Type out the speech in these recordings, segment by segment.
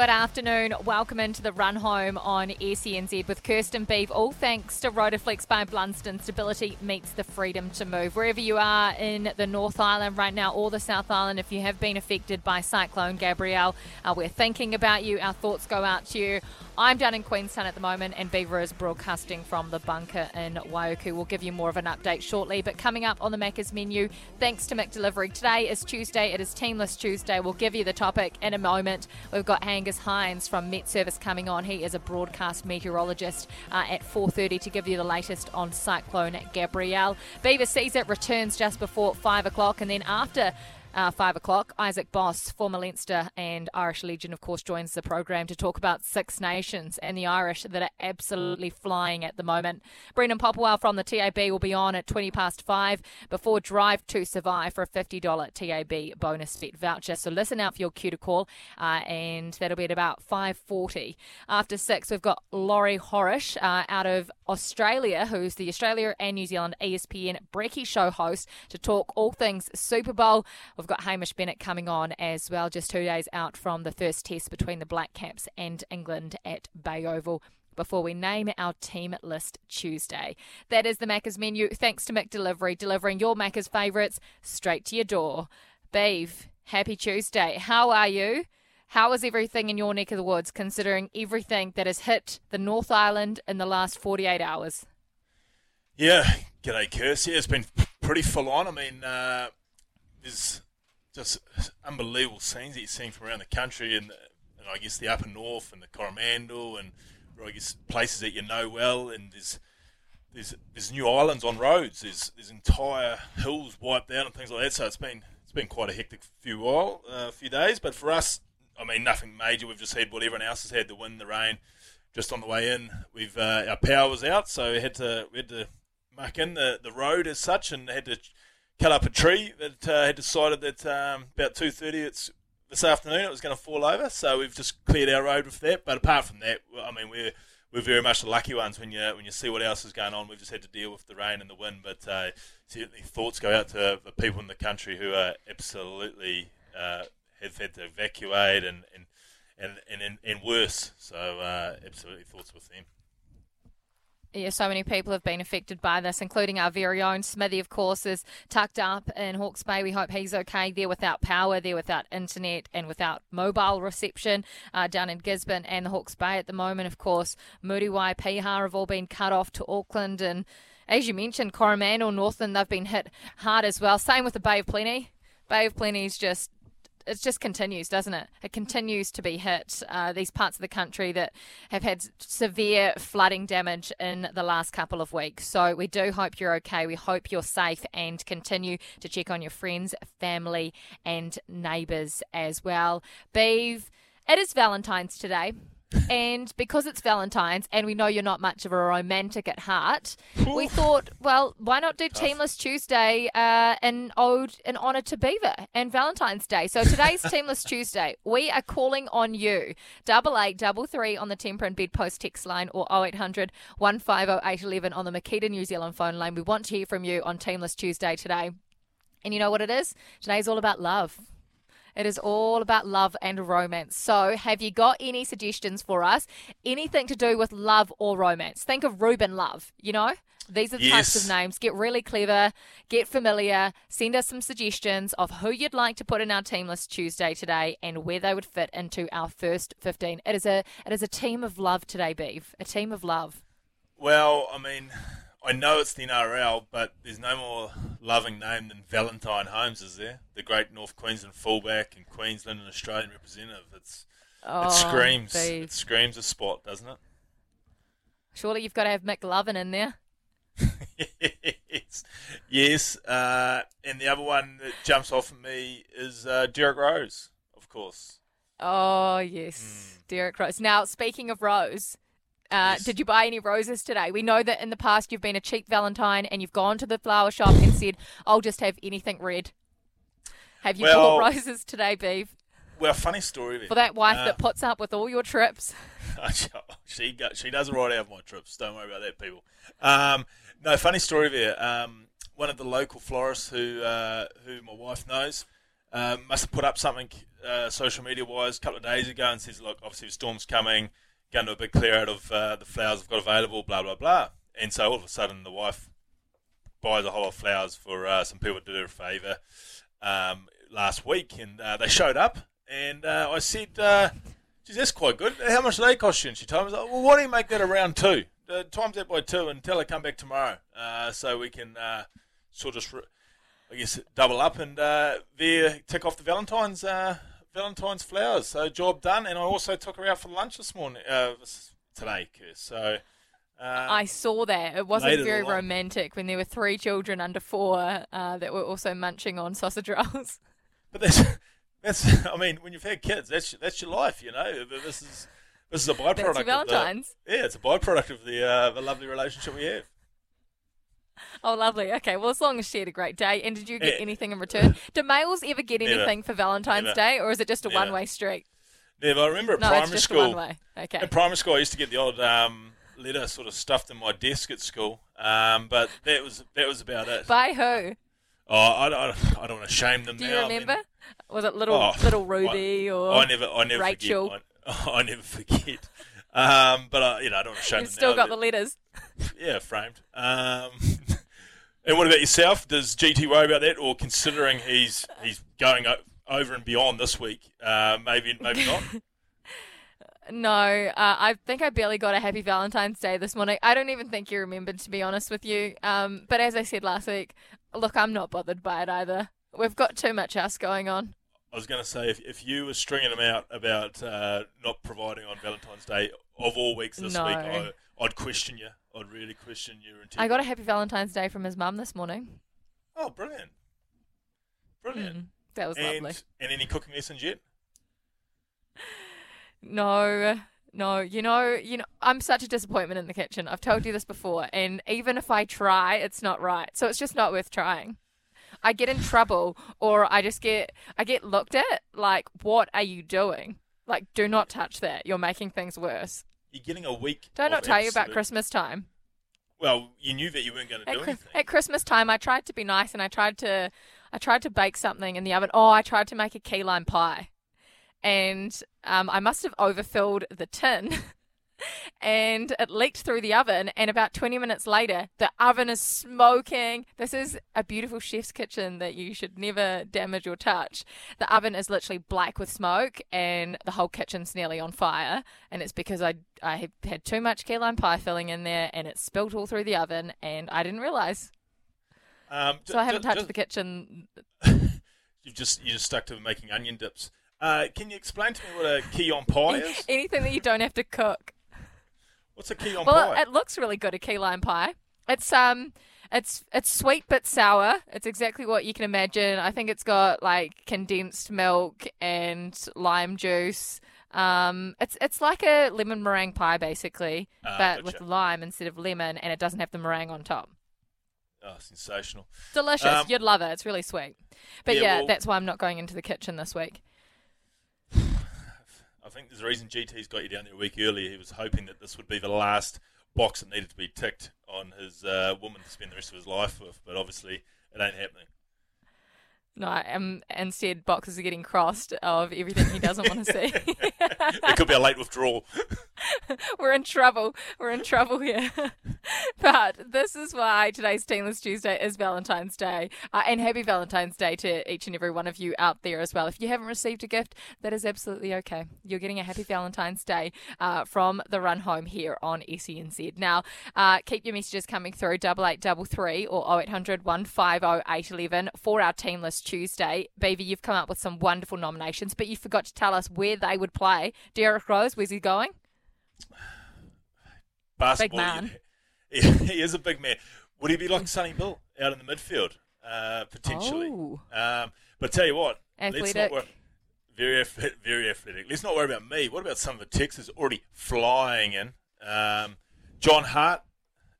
Good afternoon. Welcome into the Run Home on SENZ with Kirsten Beeve. All thanks to Rotaflex by Blunsdon. Stability meets the freedom to move. Wherever you are in the North Island right now or the South Island, if you have been affected by Cyclone Gabrielle, we're thinking about you. Our thoughts go out to you. I'm down in Queenstown at the moment and Beaver is broadcasting from the bunker in Waiuku. We'll give you more of an update shortly. But coming up on the Macca's menu, thanks to McDelivery. Today is Tuesday. It is Teamless Tuesday. We'll give you the topic in a moment. We've got Angus Hines from Met Service coming on. He is a broadcast meteorologist at 4:30 to give you the latest on Cyclone Gabrielle. Beaver sees it, returns just before 5 o'clock, and then after 5 o'clock, Isaac Boss, former Leinster and Irish legend, of course, joins the program to talk about Six Nations and the Irish that are absolutely flying at the moment. Brendan Popplewell from the TAB will be on at 5:20 before Drive to Survive for a $50 TAB bonus bet voucher. So listen out for your cue to call, and that'll be at about 5:40. After 6, we've got Laurie Horish out of Australia, who's the Australia and New Zealand ESPN Brekkie Show host, to talk all things Super Bowl. We've got Hamish Bennett coming on as well, just 2 days out from the first test between the Black Caps and England at Bay Oval, before we name our team list Tuesday. That is the Macca's menu, thanks to McDelivery, delivering your Macca's favourites straight to your door. Beeve, happy Tuesday. How are you? How is everything in your neck of the woods, considering everything that has hit the North Island in the last 48 hours? Yeah, g'day, Kirst. Yeah, it's been pretty full on. I mean, there's just unbelievable scenes that you're seeing from around the country, and I guess the upper north and the Coromandel, and I guess places that you know well. And there's new islands on roads. There's entire hills wiped out and things like that. So it's been quite a hectic few days. But for us, I mean, nothing major. We've just had what everyone else has had: the wind, the rain. Just on the way in, we've our power was out, so we had to muck in the road as such, and had to cut up a tree that had decided that about 2:30 this afternoon it was going to fall over, so we've just cleared our road with that. But apart from that, I mean, we're very much the lucky ones when you see what else is going on. We've just had to deal with the rain and the wind, but certainly thoughts go out to the people in the country who are absolutely have had to evacuate and worse. So absolutely thoughts with them. Yeah, so many people have been affected by this, including our very own Smithy, of course, is tucked up in Hawke's Bay. We hope he's okay. They're without power, they're without internet and without mobile reception down in Gisborne and the Hawke's Bay at the moment. Of course, Muruwai, Pihar have all been cut off to Auckland. And as you mentioned, Coromandel, Northland, they've been hit hard as well. Same with the Bay of Plenty. Bay of Plenty is just... it just continues, doesn't it? It continues to be hit. These parts of the country that have had severe flooding damage in the last couple of weeks. So we do hope you're okay. We hope you're safe, and continue to check on your friends, family and neighbours as well. Beeve, it is Valentine's today. And because it's Valentine's and we know you're not much of a romantic at heart, we thought, well, why not do Teamless Tuesday in honour to Beaver and Valentine's Day. So today's Teamless Tuesday. We are calling on you. 8833 on the Temper and Bedpost text line, or 0800 150811 on the Makita New Zealand phone line. We want to hear from you on Teamless Tuesday today. And you know what it is? Today's all about love. It is all about love and romance. So have you got any suggestions for us? Anything to do with love or romance? Think of Reuben Love, you know? These are the types of names. Get really clever, get familiar, send us some suggestions of who you'd like to put in our team list Tuesday today and where they would fit into our first 15. It is a team of love today, Beeve. A team of love. Well, I mean, I know it's the NRL, but there's no more loving name than Valentine Holmes, is there? The great North Queensland fullback and Queensland and Australian representative. It screams a spot, doesn't it? Surely you've got to have McLovin in there. Yes. And the other one that jumps off of me is Derek Rose, of course. Oh, yes. Derek Rose. Now, speaking of Rose... did you buy any roses today? We know that in the past you've been a cheap Valentine and you've gone to the flower shop and said, I'll just have anything red. Have you bought roses today, Beeve? Well, funny story there. For that wife that puts up with all your trips. She does right out of my trips. Don't worry about that, people. No, funny story there. One of the local florists who my wife knows, must have put up something social media-wise a couple of days ago and says, look, obviously the storm's coming, going to a big clear out of the flowers I've got available, blah, blah, blah. And so all of a sudden the wife buys a whole lot of flowers for some people to do her a favour last week, and they showed up, and I said, geez, that's quite good. How much do they cost you? And she told me, well, why don't you make that a round two? Times that by two and tell her come back tomorrow so we can sort of... I guess double up and there tick off the Valentine's flowers. So job done, and I also took her out for lunch this morning today. So I saw that it wasn't very romantic when there were three children under four that were also munching on sausage rolls. But that's I mean, when you've had kids, that's your life, you know. This is a byproduct. That's your Valentine's. It's a byproduct of the lovely relationship we have. Oh, lovely. Okay, well, as long as she had a great day. And did you get anything in return? Do males ever get anything for Valentine's Day, or is it just a one-way street? Never. I remember at primary school. No, it's just one-way. Okay. At primary school, I used to get the old letter sort of stuffed in my desk at school, but that was about it. By who? Oh, I don't want to shame them now. Do you remember? I mean, was it little Ruby or I never Rachel? Forget. I never forget. But I don't want to shame them now. You've still got the letters. Yeah, framed. And what about yourself? Does GT worry about that, or considering he's going over and beyond this week, maybe not? No, I think I barely got a happy Valentine's Day this morning. I don't even think you remembered, to be honest with you. But as I said last week, look, I'm not bothered by it either. We've got too much else going on. I was going to say, if you were stringing them out about not providing on Valentine's Day of all weeks this week, I'd question you. I'd really question your integrity. I got a happy Valentine's Day from his mum this morning. Oh, brilliant. Brilliant. That was lovely. And any cooking lessons yet? No. You know, I'm such a disappointment in the kitchen. I've told you this before. And even if I try, it's not right. So it's just not worth trying. I get in trouble, or I get looked at like, what are you doing? Like, do not touch that. You're making things worse. You're getting a week. Did I not tell you about Christmas time? Well, you knew that you weren't going to do anything. At Christmas time, I tried to be nice, and I tried to bake something in the oven. Oh, I tried to make a key lime pie, and I must have overfilled the tin, and it leaked through the oven. And about 20 minutes later, the oven is smoking. This is a beautiful chef's kitchen that you should never damage or touch. The oven is literally black with smoke, and the whole kitchen's nearly on fire. And it's because I had too much key lime pie filling in there, and it spilled all through the oven, and I didn't realise. So I haven't touched the kitchen. You just stuck to making onion dips. Can you explain to me what a key on pie is? Anything that you don't have to cook. What's a key lime pie? Well, it looks really good, a key lime pie. It's sweet but sour. It's exactly what you can imagine. I think it's got like condensed milk and lime juice. It's like a lemon meringue pie basically, but with lime instead of lemon, and it doesn't have the meringue on top. Oh, sensational. Delicious. You'd love it. It's really sweet. But well, that's why I'm not going into the kitchen this week. I think there's a reason GT's got you down there a week earlier. He was hoping that this would be the last box that needed to be ticked on his woman to spend the rest of his life with, but obviously it ain't happening. No, instead boxes are getting crossed of everything he doesn't want to see. It could be a late withdrawal. We're in trouble here. But this is why today's Teamless Tuesday is Valentine's Day. And happy Valentine's Day to each and every one of you out there as well. If you haven't received a gift, that is absolutely okay. You're getting a happy Valentine's Day from The Run Home here on SENZ. Now, keep your messages coming through 8833 or 0800 150 811 for our Teamless Tuesday. Beavy, you've come up with some wonderful nominations, but you forgot to tell us where they would play. Derek Rose, where's he going? Basketball, big man. He is a big man. Would he be like Sonny Bill out in the midfield potentially? Oh. But tell you what, athletic. Very athletic. Let's not worry about me. What about some of the Texans already flying in? John Hart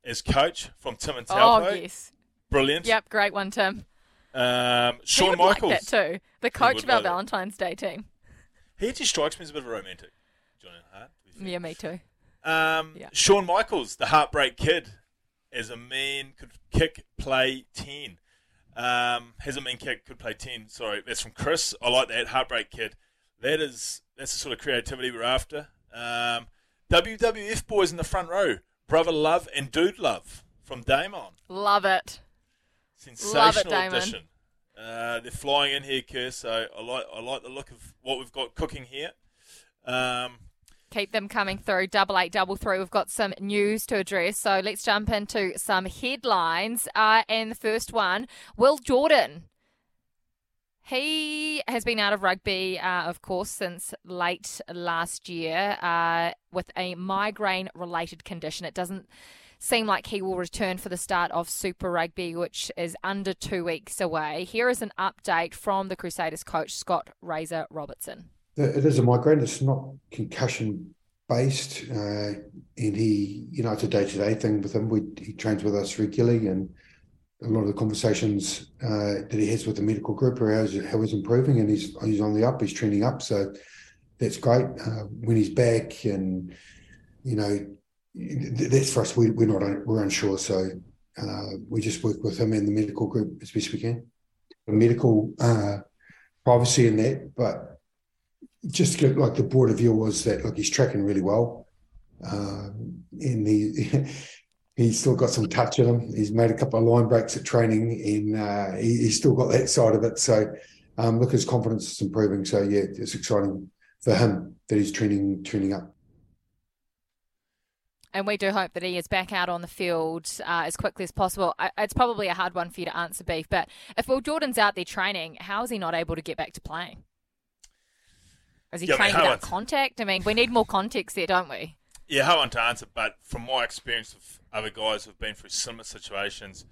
as coach from Tim and Talpo. Oh yes, brilliant. Yep, great one, Tim. Shawn Michaels, like that too. The coach of our Valentine's Day team. He actually strikes me as a bit of a romantic. John Hart. Yeah, me too. Shawn Michaels, the heartbreak kid, as a man could kick, play 10. Hasn't been kicked, could play 10. Sorry, that's from Chris. I like that. Heartbreak Kid. That's the sort of creativity we're after. WWF boys in the front row. Brother Love and Dude Love from Damon. Love it. Sensational Love it, Damon. Edition. They're flying in here, Kerr, so I like the look of what we've got cooking here. Keep them coming through. 8833. We've got some news to address, so let's jump into some headlines. And the first one, Will Jordan. He has been out of rugby, of course, since late last year with a migraine-related condition. It doesn't seem like he will return for the start of Super Rugby, which is under 2 weeks away. Here is an update from the Crusaders coach, Scott Razor Robertson. It is a migraine. It's not concussion-based, and it's a day-to-day thing with him. He trains with us regularly, and a lot of the conversations that he has with the medical group are how he's improving, and he's on the up, he's trending up, so that's great. When he's back, and that's for us. We're unsure, so we just work with him and the medical group as best we can. The medical privacy in that, but just like the broader view was that he's tracking really well, and he's still got some touch in him. He's made a couple of line breaks at training, and he's still got that side of it. So, his confidence is improving. So, yeah, it's exciting for him that he's trending up. And we do hope that he is back out on the field as quickly as possible. It's probably a hard one for you to answer, Beef, but if Will Jordan's out there training, how is he not able to get back to playing? Is he training without contact? I mean, we need more context there, don't we? Yeah, hard one to answer, but from my experience of other guys who've been through similar situations,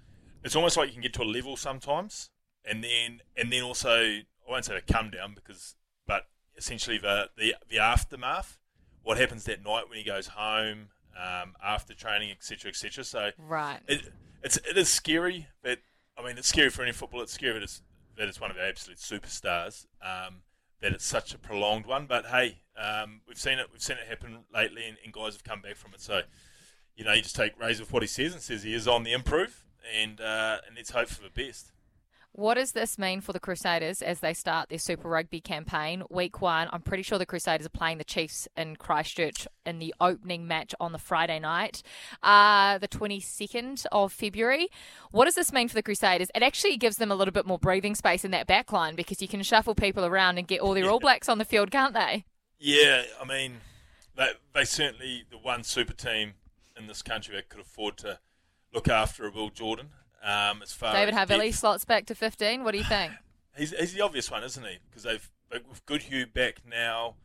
it's almost like you can get to a level sometimes, and then also, I won't say the come down, but essentially the aftermath, what happens that night when he goes home after training, etc., etc. So right, it is scary. But I mean, it's scary for any footballer. It's scary that it's one of our absolute superstars. That it's such a prolonged one, but hey, we've seen it happen lately, and guys have come back from it. So, you just take Razor with what he says, and says he is on the improve, and let's hope for the best. What does this mean for the Crusaders as they start their Super Rugby campaign? Week 1, I'm pretty sure the Crusaders are playing the Chiefs in Christchurch in the opening match on the Friday night, the 22nd of February. What does this mean for the Crusaders? It actually gives them a little bit more breathing space in that back line, because you can shuffle people around and get all their All Blacks on the field, can't they? Yeah, I mean, they certainly, the one super team in this country that could afford to look after a Will Jordan. As far David Havili slots back to 15. What do you think? he's the obvious one, isn't he? Because with Goodhue back now,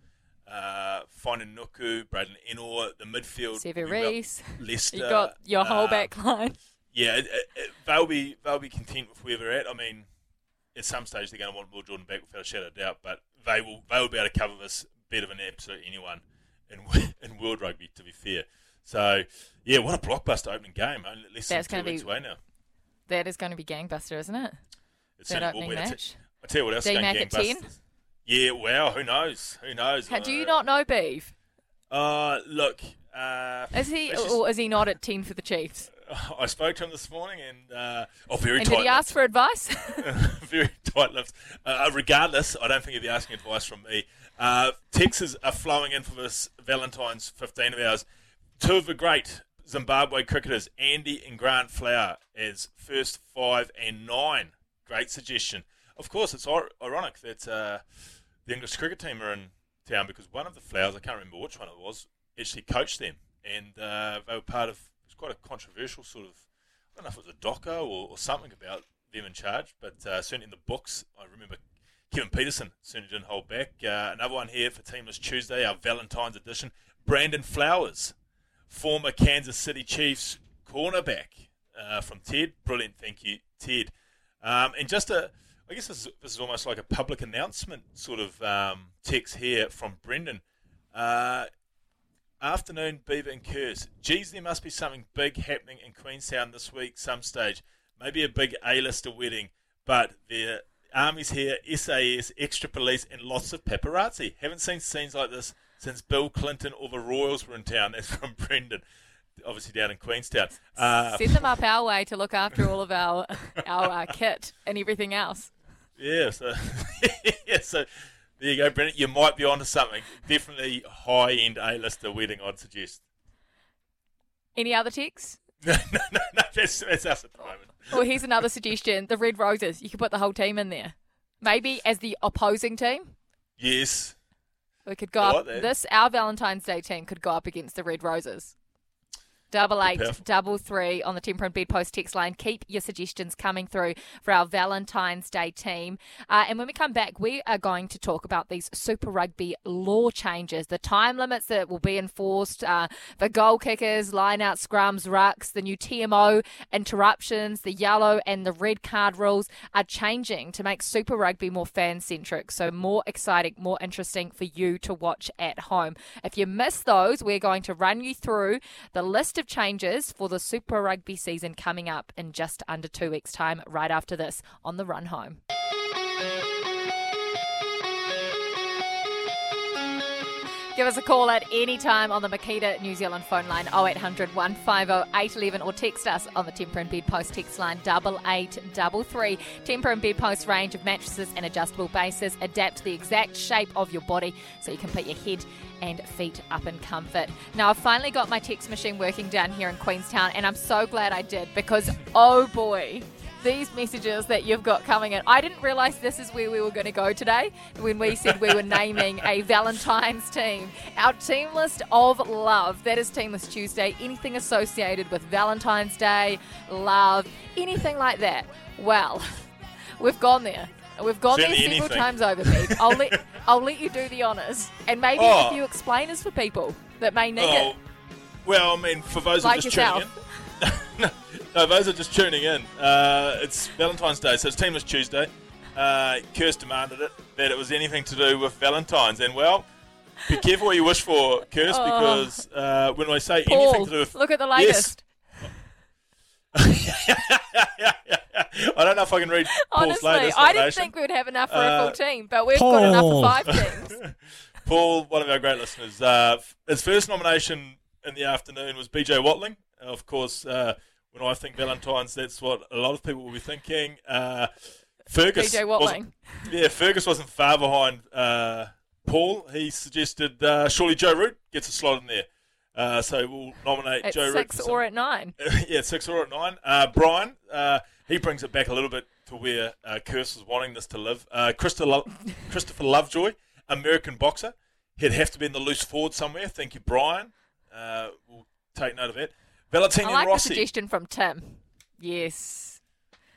Finding Nuku, Braden Enor, the midfield, Severis, Lester. You got your whole back line. Yeah, they'll be content with where they're at. I mean, at some stage they're going to want Will Jordan back without a shadow of doubt, but they will be able to cover this better than absolutely anyone in world rugby. To be fair, so yeah, what a blockbuster opening game! Only less than 2 weeks away now. That is going to be gangbuster, isn't it? It's that opening match. I tell you what else is going gangbusters. Yeah, wow, who knows? How do you not know, Beef? Look. Is he or is he not at 10 for the Chiefs? I spoke to him this morning very tight. Did he ask for advice? Very tight-lipped. Regardless, I don't think he'd be asking advice from me. Texas are flowing in for this Valentine's 15 of ours. Two of the great Zimbabwe cricketers Andy and Grant Flower as first 5 and 9. Great suggestion. Of course, it's ironic that the English cricket team are in town, because one of the Flowers, I can't remember which one it was, actually coached them, and they were part of. It was quite a controversial sort of. I don't know if it was a doco or something about them in charge, but certainly in the books, I remember Kevin Peterson certainly didn't hold back. Another one here for Teamless Tuesday, our Valentine's edition, Brandon Flowers. Former Kansas City Chiefs cornerback from Ted. Brilliant, thank you, Ted. And just I guess this is almost like a public announcement sort of text here from Brendan. Afternoon, Beaver and Curse. Geez, there must be something big happening in Queenstown this week, some stage. Maybe a big A-lister wedding, but the Army's here, SAS, extra police, and lots of paparazzi. Haven't seen scenes like this since Bill Clinton or the Royals were in town. That's from Brendan. obviously down in Queenstown. Send them up our way to look after all of our kit and everything else. Yeah, so there you go, Brendan. You might be onto something. Definitely high-end A-lister wedding, I'd suggest. Any other texts? No, that's us at the moment. Well, here's another suggestion. The Red Roses. You could put the whole team in there. Maybe as the opposing team. Yes. We could go up. Our Valentine's Day team could go up against the Red Roses. 8833 on the Temper and Bedpost text line. Keep your suggestions coming through for our Valentine's Day team. And when we come back, we are going to talk about these Super Rugby law changes, the time limits that will be enforced for goal kickers, line-out scrums, rucks, the new TMO interruptions, the yellow and the red card rules are changing to make Super Rugby more fan-centric, so more exciting, more interesting for you to watch at home. If you miss those, we're going to run you through the list of changes for the Super Rugby season coming up in just under 2 weeks' time, right after this on The Run Home. Give us a call at any time on the Makita New Zealand phone line 0800 150 811 or text us on the Temper and Bedpost text line 8833. Temper and Bedpost range of mattresses and adjustable bases adapt to the exact shape of your body so you can put your head and feet up in comfort. Now, I've finally got my text machine working down here in Queenstown, and I'm so glad I did because, oh boy, these messages that you've got coming in. I didn't realise this is where we were going to go today when we said we were naming a Valentine's team. Our team list of love, that is Team List Tuesday, anything associated with Valentine's Day, love, anything like that. Well, we've gone there. We've gone there several times over, Pete. I'll let you do the honours. And maybe a few explainers for people that may need it. Well, I mean, for those like who are just tuning in. No, those are just tuning in. It's Valentine's Day, so it's Team List Tuesday. Kirst demanded it, that it was anything to do with Valentine's. And, well, be careful what you wish for, Kirst, because when I say Paul, anything to do with... look at the latest. Yes. I don't know if I can read Paul's latest. Honestly, I didn't think we'd have enough for a full team, but we've got enough for 5 teams. Paul, one of our great listeners, his first nomination in the afternoon was BJ Watling. Of course... when I think Valentine's, that's what a lot of people will be thinking. Fergus, BJ Watling. Fergus wasn't far behind Paul. He suggested surely Joe Root gets a slot in there. So we'll nominate Joe Root. At 6 or at 9. Yeah, 6 or at 9. Brian, he brings it back a little bit to where Kirst was wanting this to live. Christopher Lovejoy, American boxer. He'd have to be in the loose forward somewhere. Thank you, Brian. We'll take note of that. Valentino Rossi. I like the suggestion from Tim. Yes.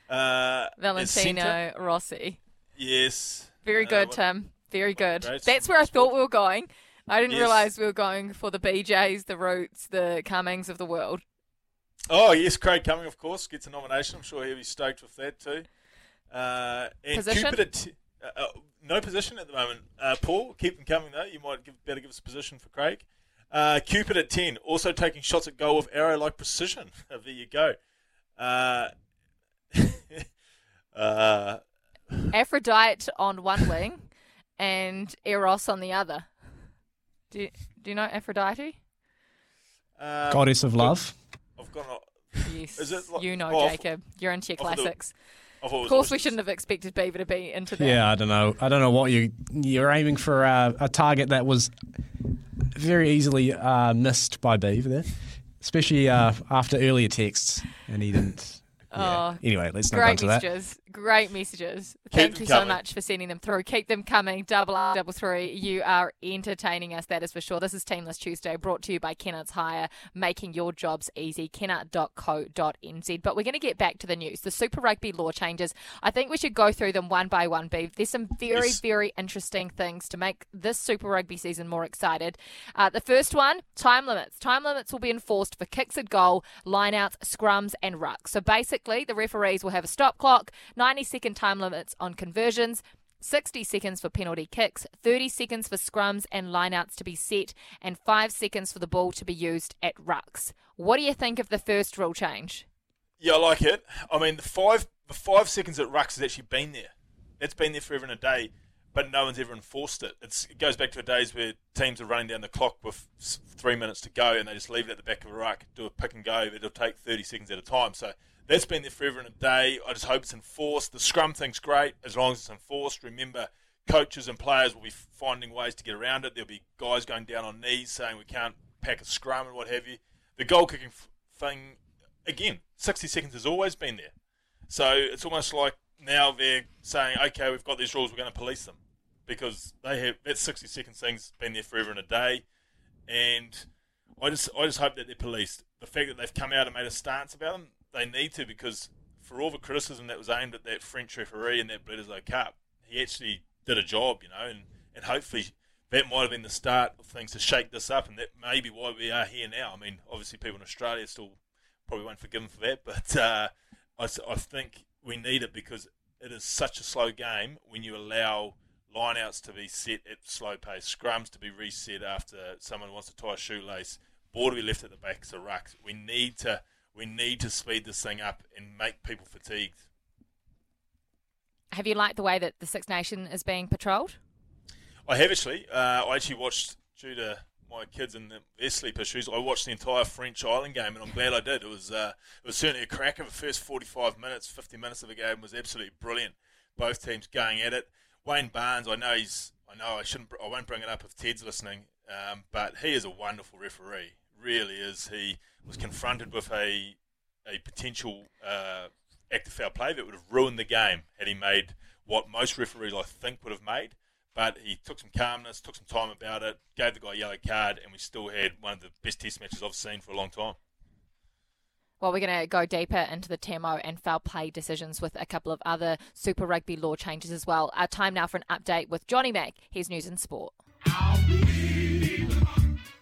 Valentino Rossi. Yes. Very good, Tim. Very good. That's where I thought we were going. I didn't realise we were going for the BJs, the Roots, the Cummings of the world. Oh, yes. Craig Cumming, of course, gets a nomination. I'm sure he'll be stoked with that too. And position? No position at the moment. Paul, keep them coming though. You might better give us a position for Craig. Cupid at 10, also taking shots at goal with arrow-like precision. There you go. Aphrodite on one wing and Eros on the other. Do you know Aphrodite? Goddess of love. I've got a, yes, is it like, you know, Jacob. You're into your classics. Of course, we shouldn't have expected Beaver to be into that. Yeah, I don't know what you're aiming for a target that was very easily missed by Beaver there, especially after earlier texts, and he didn't. Yeah. Oh, anyway, let's not go into that. Great messages. Thank you so much for sending them through. Keep them coming. 8833. You are entertaining us, that is for sure. This is Team List Tuesday, brought to you by Kennards Hire, making your jobs easy. Kennard.co.nz. But we're going to get back to the news. The Super Rugby law changes. I think we should go through them one by one, Beav. There's some very, very interesting things to make this Super Rugby season more excited. The first one, time limits. Time limits will be enforced for kicks at goal, lineouts, scrums, and rucks. So basically, the referees will have a stop clock, 90-second time limits on conversions, 60 seconds for penalty kicks, 30 seconds for scrums and lineouts to be set, and 5 seconds for the ball to be used at rucks. What do you think of the first rule change? Yeah, I like it. I mean, the five seconds at rucks has actually been there. That's been there forever and a day. but no one's ever enforced it. It goes back to the days where teams are running down the clock with 3 minutes to go and they just leave it at the back of a ruck, do a pick and go. It'll take 30 seconds at a time. So that's been there forever and a day. I just hope it's enforced. The scrum thing's great as long as it's enforced. Remember, coaches and players will be finding ways to get around it. There'll be guys going down on knees saying we can't pack a scrum and what have you. The goal-kicking thing, again, 60 seconds has always been there. So it's almost like now they're saying, okay, we've got these rules, we're going to police them. Because they have that 60-second thing's been there forever and a day, and I just hope that they're policed. The fact that they've come out and made a stance about them, they need to, because for all the criticism that was aimed at that French referee and that Bledisloe Cup, he actually did a job, you know, and hopefully that might have been the start of things to shake this up, and that may be why we are here now. I mean, obviously people in Australia still probably won't forgive him for that, but I think we need it because it is such a slow game when you allow lineouts to be set at slow pace, scrums to be reset after someone wants to tie a shoelace, ball to be left at the backs of rucks. We need to speed this thing up and make people fatigued. Have you liked the way that the Six Nations is being patrolled? I have actually. I watched, due to my kids and their sleep issues, I watched the entire French Island game, and I'm glad I did. It was certainly a cracker. The first 45 minutes, 50 minutes of the game was absolutely brilliant. Both teams going at it. Wayne Barnes, I won't bring it up if Ted's listening, but he is a wonderful referee. Really is. He was confronted with a potential act of foul play that would have ruined the game had he made what most referees I think would have made. But he took some calmness, took some time about it, gave the guy a yellow card, and we still had one of the best test matches I've seen for a long time. Well, we're going to go deeper into the TMO and foul play decisions with a couple of other Super Rugby law changes as well. Our time now for an update with Johnny Mack. Here's News and Sport.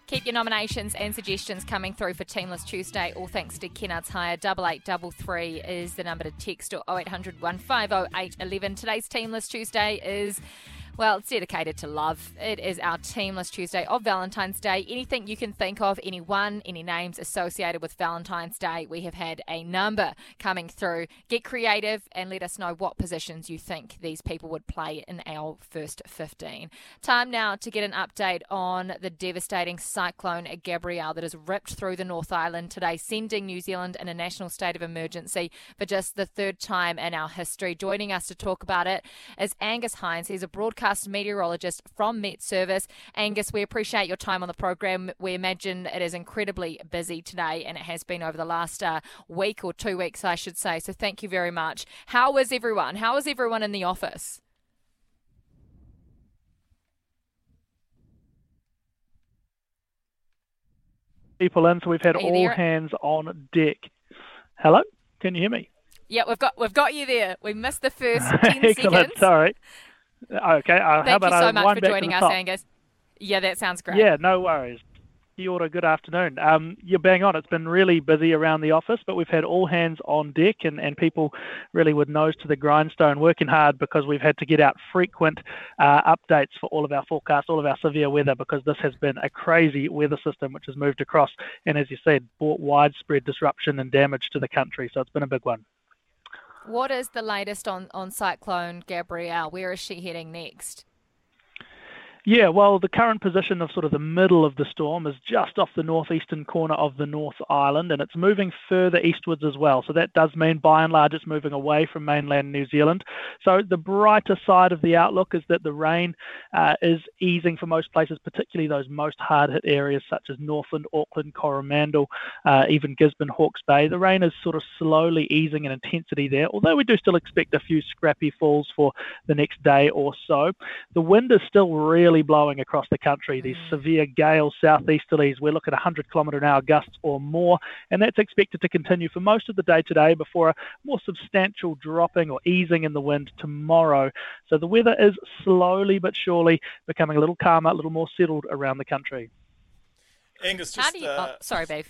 Keep your nominations and suggestions coming through for Teamless Tuesday, all thanks to Kennard's Hire. 8833 is the number to text, or 0800 150811. Today's Teamless Tuesday is... well, it's dedicated to love. It is our Teamless Tuesday of Valentine's Day. Anything you can think of, anyone, any names associated with Valentine's Day, we have had a number coming through. Get creative and let us know what positions you think these people would play in our first 15. Time now to get an update on the devastating cyclone Gabrielle that has ripped through the North Island today, sending New Zealand in a national state of emergency for just the third time in our history. Joining us to talk about it is Angus Hines. He's a broadcaster meteorologist from Met Service. Angus, we appreciate your time on the program. We imagine it is incredibly busy today, and it has been over the last week or 2 weeks, I should say. So thank you very much. How is everyone? How is everyone in the office? People in, so we've had all hands on deck. Hello, can you hear me? Yeah, we've got you there. We missed the first 10 seconds. Sorry. Okay. Thank you so much for joining us, Angus. Yeah, that sounds great. Yeah, no worries. Kia ora, good afternoon. You're bang on. It's been really busy around the office, but we've had all hands on deck and people really with nose to the grindstone working hard because we've had to get out frequent updates for all of our forecasts, all of our severe weather, because this has been a crazy weather system which has moved across and, as you said, brought widespread disruption and damage to the country. So it's been a big one. What is the latest on Cyclone Gabrielle? Where is she heading next? Yeah, well, the current position of sort of the middle of the storm is just off the northeastern corner of the North Island, and it's moving further eastwards as well. So that does mean, by and large, it's moving away from mainland New Zealand. So the brighter side of the outlook is that the rain is easing for most places, particularly those most hard-hit areas such as Northland, Auckland, Coromandel, even Gisborne, Hawke's Bay. The rain is sort of slowly easing in intensity there, although we do still expect a few scrappy falls for the next day or so. The wind is still really blowing across the country. These severe gale southeasterlies, we're looking at 100 kilometre an hour gusts or more, and that's expected to continue for most of the day today before a more substantial dropping or easing in the wind tomorrow. So the weather is slowly but surely becoming a little calmer, a little more settled around the country. Angus, sorry, Bev.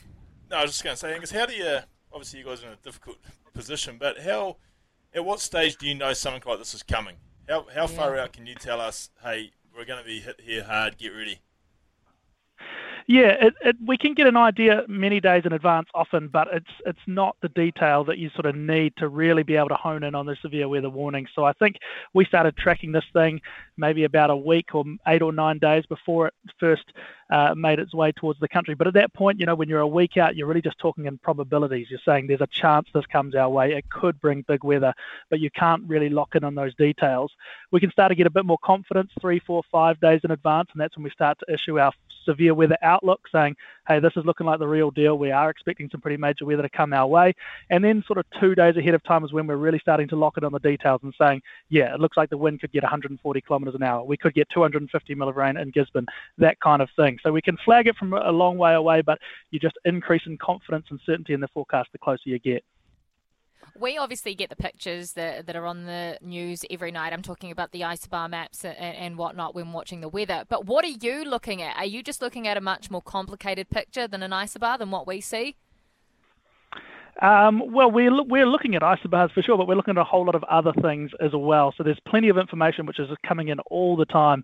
No, I was just going to say, Angus, how do you, obviously you guys are in a difficult position, but at what stage do you know something like this is coming? How far out can you tell us, hey, we're going to be hit here hard, get ready? Yeah, we can get an idea many days in advance often, but it's not the detail that you sort of need to really be able to hone in on the severe weather warning. So I think we started tracking this thing maybe about a week or 8 or 9 days before it first made its way towards the country. But at that point, you know, when you're a week out, you're really just talking in probabilities. You're saying there's a chance this comes our way. It could bring big weather, but you can't really lock in on those details. We can start to get a bit more confidence 3, 4, 5 days in advance, and that's when we start to issue our severe weather outlook, saying, hey, this is looking like the real deal. We are expecting some pretty major weather to come our way. And then sort of 2 days ahead of time is when we're really starting to lock in on the details and saying, yeah, it looks like the wind could get 140 kilometres an hour. We could get 250 mil of rain in Gisborne, that kind of thing. So we can flag it from a long way away, but you just increase in confidence and certainty in the forecast the closer you get. We obviously get the pictures that are on the news every night. I'm talking about the isobar maps and whatnot when watching the weather. But what are you looking at? Are you just looking at a much more complicated picture than an isobar, than what we see? Well, we're looking at isobars for sure, but we're looking at a whole lot of other things as well. So there's plenty of information which is coming in all the time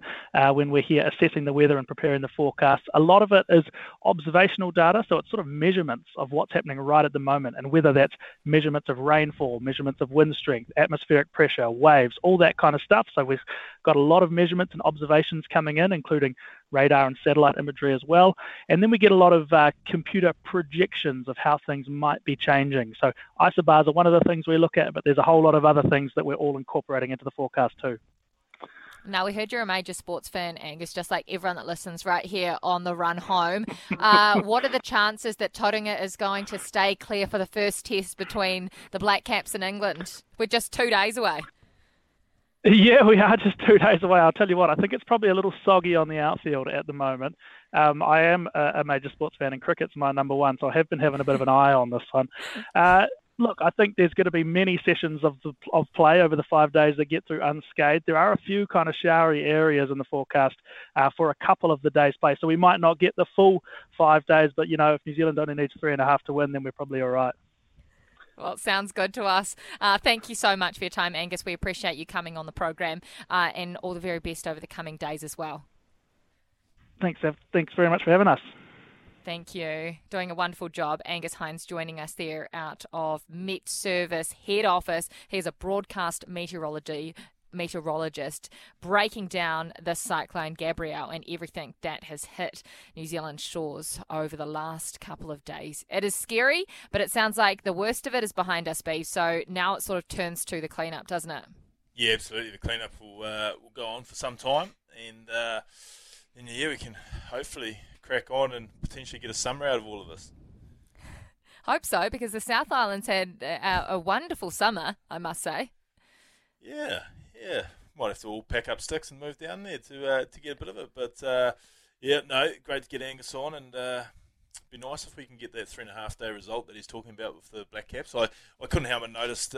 when we're here assessing the weather and preparing the forecast. A lot of it is observational data, so it's sort of measurements of what's happening right at the moment, and whether that's measurements of rainfall, measurements of wind strength, atmospheric pressure, waves, all that kind of stuff. So we've got a lot of measurements and observations coming in, including radar and satellite imagery as well. And then we get a lot of computer projections of how things might be changing. So isobars are one of the things we look at, but there's a whole lot of other things that we're all incorporating into the forecast too. Now, we heard you're a major sports fan, Angus, just like everyone that listens right here on the run home. What are the chances that Tauranga is going to stay clear for the first test between the Black Caps and England? We're just 2 days away. Yeah, we are just 2 days away. I'll tell you what, I think it's probably a little soggy on the outfield at the moment. I am a major sports fan, and cricket's my number one, so I have been having a bit of an eye on this one. Look, I think there's going to be many sessions of play over the 5 days that get through unscathed. There are a few kind of showery areas in the forecast for a couple of the days' play, so we might not get the full 5 days, but, you know, if New Zealand only needs 3.5 to win, then we're probably all right. Well, it sounds good to us. Thank you so much for your time, Angus. We appreciate you coming on the program and all the very best over the coming days as well. Thanks, Ev. Thanks very much for having us. Thank you. Doing a wonderful job. Angus Hines joining us there out of Met Service head office. He's a broadcast meteorologist breaking down the cyclone Gabrielle and everything that has hit New Zealand shores over the last couple of days. It is scary, but it sounds like the worst of it is behind us, B. So now it sort of turns to the cleanup, doesn't it? Yeah, absolutely. The cleanup will go on for some time, and then yeah, we can hopefully crack on and potentially get a summer out of all of this. Hope so, because the South Island's had a wonderful summer, I must say. Yeah, might have to all pack up sticks and move down there to get a bit of it. But, yeah, no, great to get Angus on, and it'd be nice if we can get that 3.5-day result that he's talking about with the Black Caps. I couldn't help but notice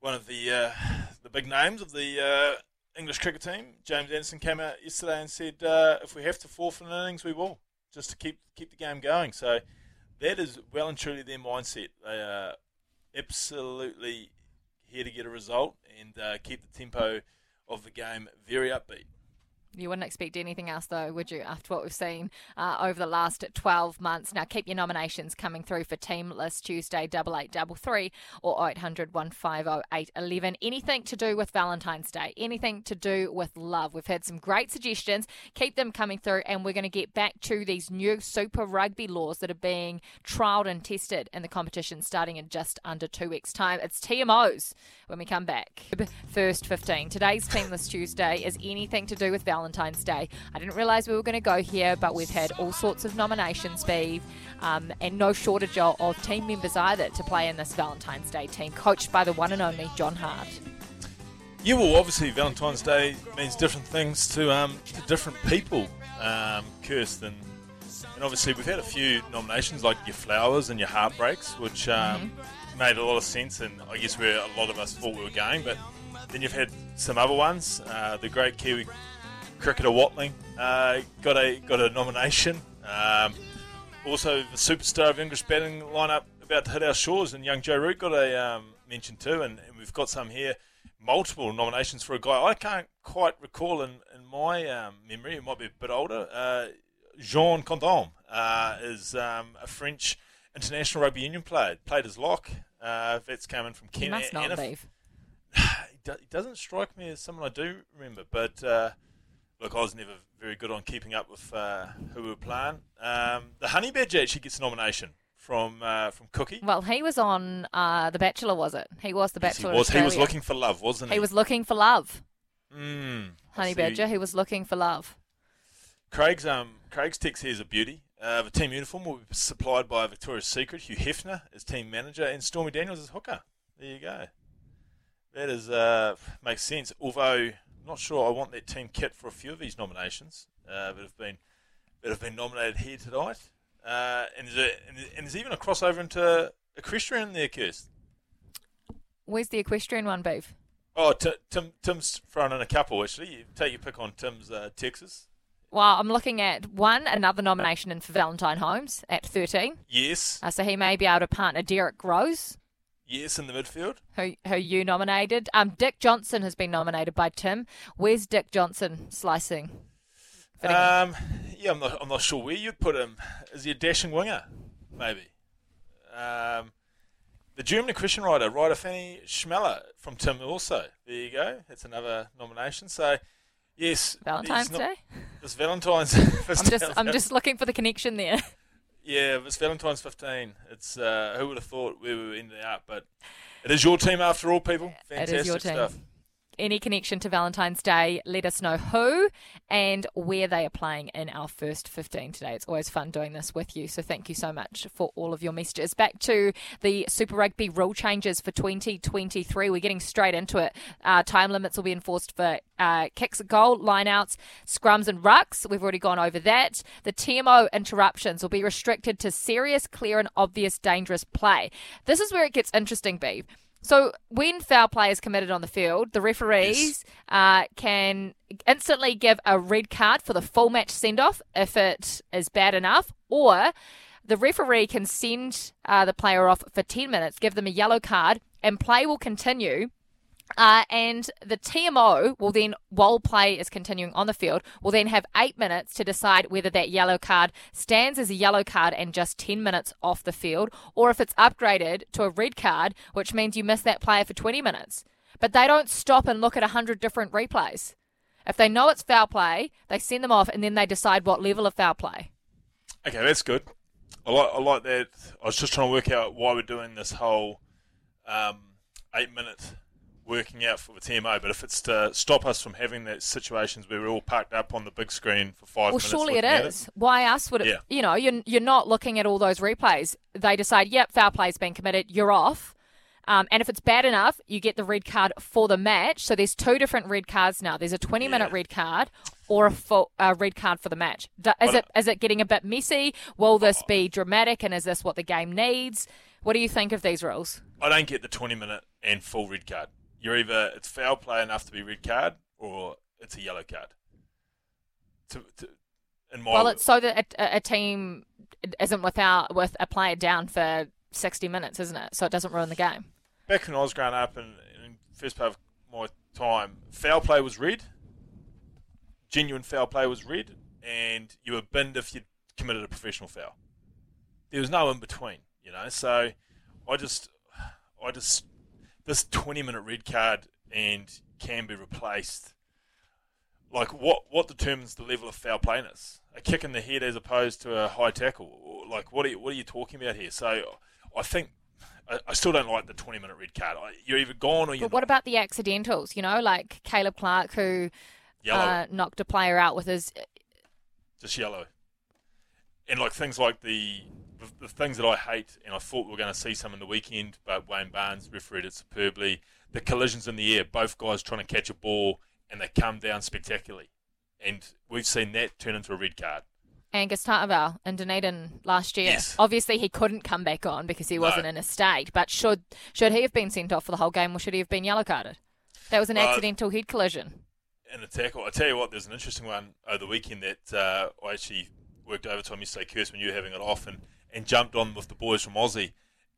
one of the big names of the English cricket team, James Anderson, came out yesterday and said, if we have to forfeit an innings, we will, just to keep the game going. So that is well and truly their mindset. They are absolutely here to get a result and keep the tempo of the game very upbeat. You wouldn't expect anything else, though, would you, after what we've seen over the last 12 months? Now, keep your nominations coming through for Team List Tuesday, 8833 or 0800 150 811. Anything to do with Valentine's Day, anything to do with love. We've had some great suggestions. Keep them coming through, and we're going to get back to these new Super Rugby laws that are being trialled and tested in the competition starting in just under 2 weeks' time. It's TMOs when we come back. First 15. Today's Team List Tuesday is anything to do with Valentine's Day. I didn't realise we were going to go here, but we've had all sorts of nominations, Bev, and no shortage of team members either to play in this Valentine's Day team, coached by the one and only John Hart. Yeah, well, obviously Valentine's Day means different things to different people, Kirsten. And obviously we've had a few nominations like your flowers and your heartbreaks, which made a lot of sense, and I guess where a lot of us thought we were going. But then you've had some other ones, the great Kiwi cricketer Watling got a nomination. Also, the superstar of English batting lineup about to hit our shores, and young Joe Root got a mention too. And we've got some here, multiple nominations for a guy I can't quite recall in my memory. It might be a bit older. Jean Condom is a French international rugby union player. Played as lock. That's coming from Ken. He must not leave. he doesn't strike me as someone I do remember. But look, I was never very good on keeping up with who we were playing. The Honey Badger actually gets a nomination from Cookie. Well, he was on The Bachelor, was it? He was The Bachelor. Yes, he was. He was looking for love, wasn't he? He was looking for love. Honey Badger, he was looking for love. Craig's text here is a beauty. The team uniform will be supplied by Victoria's Secret. Hugh Hefner is team manager, and Stormy Daniels is hooker. There you go. That is makes sense. Although I'm not sure I want that team kit for a few of these nominations that have been nominated here tonight. And there's even a crossover into equestrian there, Kirst. Where's the equestrian one, Beef? Oh, Tim's thrown in a couple actually. You take your pick on Tim's Texas. Well, I'm looking at another nomination in for Valentine Holmes at 13. Yes. So he may be able to partner Derek Rose. Yes, in the midfield. Who you nominated. Dick Johnson has been nominated by Tim. Where's Dick Johnson slicing? I'm not sure where you'd put him. Is he a dashing winger? Maybe. The German equestrian rider Fanny Schmeller from Tim also. There you go. That's another nomination. So... Yes. Valentine's Day? It's Valentine's. I'm just looking for the connection there. Yeah, it's Valentine's 15. It's who would have thought where we were ending up, but it is your team after all, people. Fantastic it is your team. Stuff. Any connection to Valentine's Day, let us know who and where they are playing in our first 15 today. It's always fun doing this with you, so thank you so much for all of your messages. Back to the Super Rugby rule changes for 2023. We're getting straight into it. Time limits will be enforced for kicks at goal, lineouts, scrums and rucks. We've already gone over that. The TMO interruptions will be restricted to serious, clear and obvious dangerous play. This is where it gets interesting, Beeb. So when foul play is committed on the field, the referees can instantly give a red card for the full match send-off if it is bad enough, or the referee can send the player off for 10 minutes, give them a yellow card, and play will continue. And the TMO will then, while play is continuing on the field, will then have 8 minutes to decide whether that yellow card stands as a yellow card and just 10 minutes off the field, or if it's upgraded to a red card, which means you miss that player for 20 minutes. But they don't stop and look at 100 different replays. If they know it's foul play, they send them off and then they decide what level of foul play. Okay, that's good. I like that. I was just trying to work out why we're doing this whole 8 minute working out for the TMO, but if it's to stop us from having those situations where we're all parked up on the big screen for 5 minutes. Well, surely it is. Why else would it? Yeah. You know, you're not looking at all those replays. They decide, yep, foul play's been committed, you're off. And if it's bad enough, you get the red card for the match. So there's two different red cards now. There's a 20-minute red card or a red card for the match. Is it getting a bit messy? Will this be dramatic? And is this what the game needs? What do you think of these rules? I don't get the 20-minute and full red card. You're either it's foul play enough to be red card, or it's a yellow card. It's so that a team isn't with a player down for 60 minutes, isn't it? So it doesn't ruin the game. Back when I was growing up in first part of my time, foul play was red. Genuine foul play was red, and you were binned if you committed a professional foul. There was no in between, you know. So I just. This 20-minute red card and can be replaced. Like, what determines the level of foul playness? A kick in the head as opposed to a high tackle? Like, what are you talking about here? So I think I still don't like the 20-minute red card. You're either gone or you're not. But what about the accidentals, you know? Like Caleb Clark, who knocked a player out with his... Just yellow. And, like, things like the things that I hate, and I thought we were going to see some in the weekend, but Wayne Barnes refereed it superbly, the collisions in the air, both guys trying to catch a ball, and they come down spectacularly. And we've seen that turn into a red card. Angus Taavao in Dunedin last year. Yes. Obviously, he couldn't come back on because he wasn't in a state, but should he have been sent off for the whole game, or should he have been yellow-carded? That was an accidental head collision. And a tackle. I tell you what, there's an interesting one over the weekend that I actually worked overtime yesterday, Kirst, when you were having it off, and jumped on with the boys from Aussie,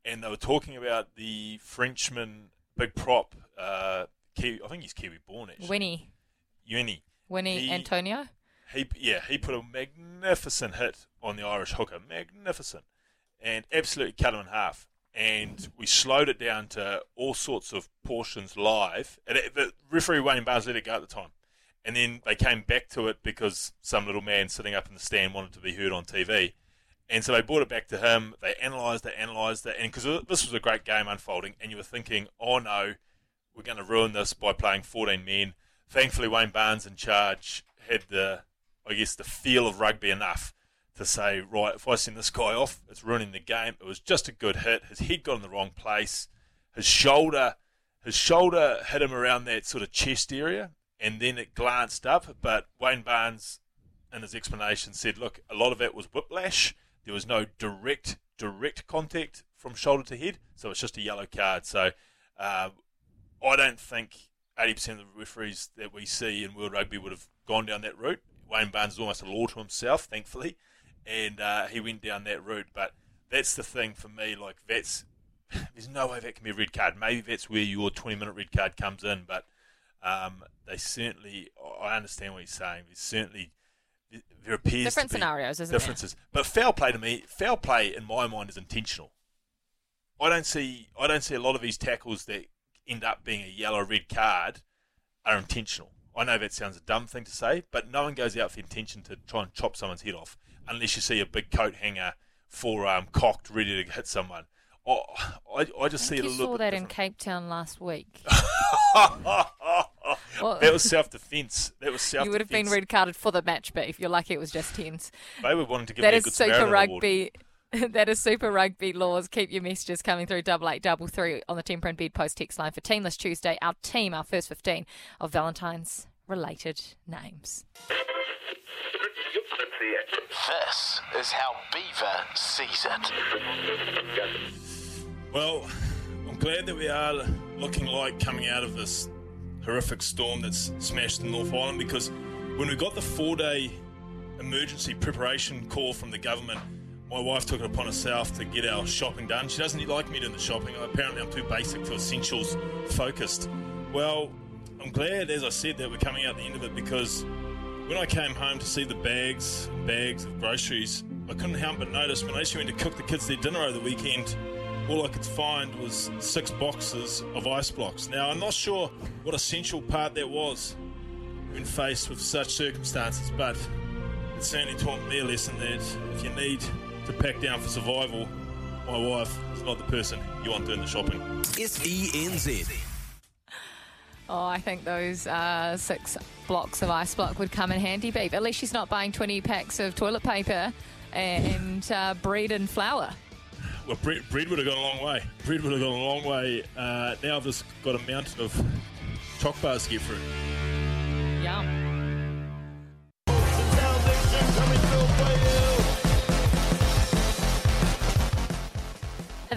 and they were talking about the Frenchman big prop, Kiwi, I think he's Kiwi born actually. Winnie Antonio? He put a magnificent hit on the Irish hooker, magnificent, and absolutely cut him in half. and we slowed it down to all sorts of portions live. And the referee, Wayne Barnes, let it go at the time. And then they came back to it because some little man sitting up in the stand wanted to be heard on TV. And so they brought it back to him. They analysed it. And because this was a great game unfolding, and you were thinking, oh, no, we're going to ruin this by playing 14 men. Thankfully, Wayne Barnes in charge had the feel of rugby enough to say, right, if I send this guy off, it's ruining the game. It was just a good hit. His head got in the wrong place. His shoulder hit him around that sort of chest area, and then it glanced up. But Wayne Barnes, in his explanation, said, look, a lot of it was whiplash. There was no direct contact from shoulder to head, so it's just a yellow card. So I don't think 80% of the referees that we see in world rugby would have gone down that route. Wayne Barnes is almost a law to himself, thankfully, and he went down that route. But that's the thing for me. Like, there's no way that can be a red card. Maybe that's where your 20-minute red card comes in, but they certainly – I understand what he's saying. There's certainly – there appears different to be scenarios, isn't differences. There? But foul play in my mind is intentional. I don't see a lot of these tackles that end up being a yellow red card are intentional. I know that sounds a dumb thing to say, but no one goes out with the intention to try and chop someone's head off unless you see a big coat hanger forearm cocked ready to hit someone. Oh, I just see it a little bit. You saw that different in Cape Town last week. Well, that was self-defence. You would have been red carded for the match, but if you're lucky, it was just tens. They were wanting to give that me a good Super Rugby award. That is Super Rugby laws. Keep your messages coming through 8833 on the Temper and Bedpost text line for Teamless Tuesday. Our team, our first 15 of Valentine's related names. This is how Beaver sees it. Well, I'm glad that we are looking like coming out of this horrific storm that's smashed the North Island, because when we got the 4-day emergency preparation call from the government, my wife took it upon herself to get our shopping done. She doesn't like me doing the shopping. Apparently I'm too basic to essentials focused. Well, I'm glad, as I said, that we're coming out the end of it, because when I came home to see the bags of groceries, I couldn't help but notice when I actually went to cook the kids their dinner over the weekend, all I could find was 6 boxes of ice blocks. Now, I'm not sure what essential part that was when faced with such circumstances, but it certainly taught me a lesson that if you need to pack down for survival, my wife is not the person you want doing the shopping. SENZ. Oh, I think those 6 blocks of ice block would come in handy, Beep. At least she's not buying 20 packs of toilet paper and bread and flour. Well, bread would have gone a long way. Now I've just got a mountain of choc bars to get through. Yum.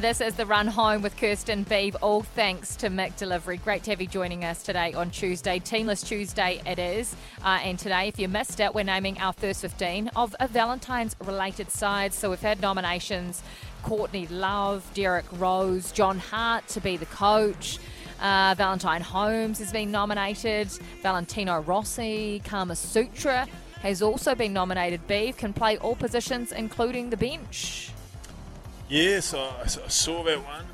This is The Run Home with Kirsten Beebe, all thanks to Mick Delivery. Great to have you joining us today on Tuesday. Teamless Tuesday it is. And today, if you missed it, we're naming our first 15 of a Valentine's-related side. So we've had nominations: Courtney Love, Derek Rose, John Hart to be the coach, Valentine Holmes has been nominated, Valentino Rossi, Kama Sutra has also been nominated. Beebe can play all positions, including the bench. Yes, I saw that one.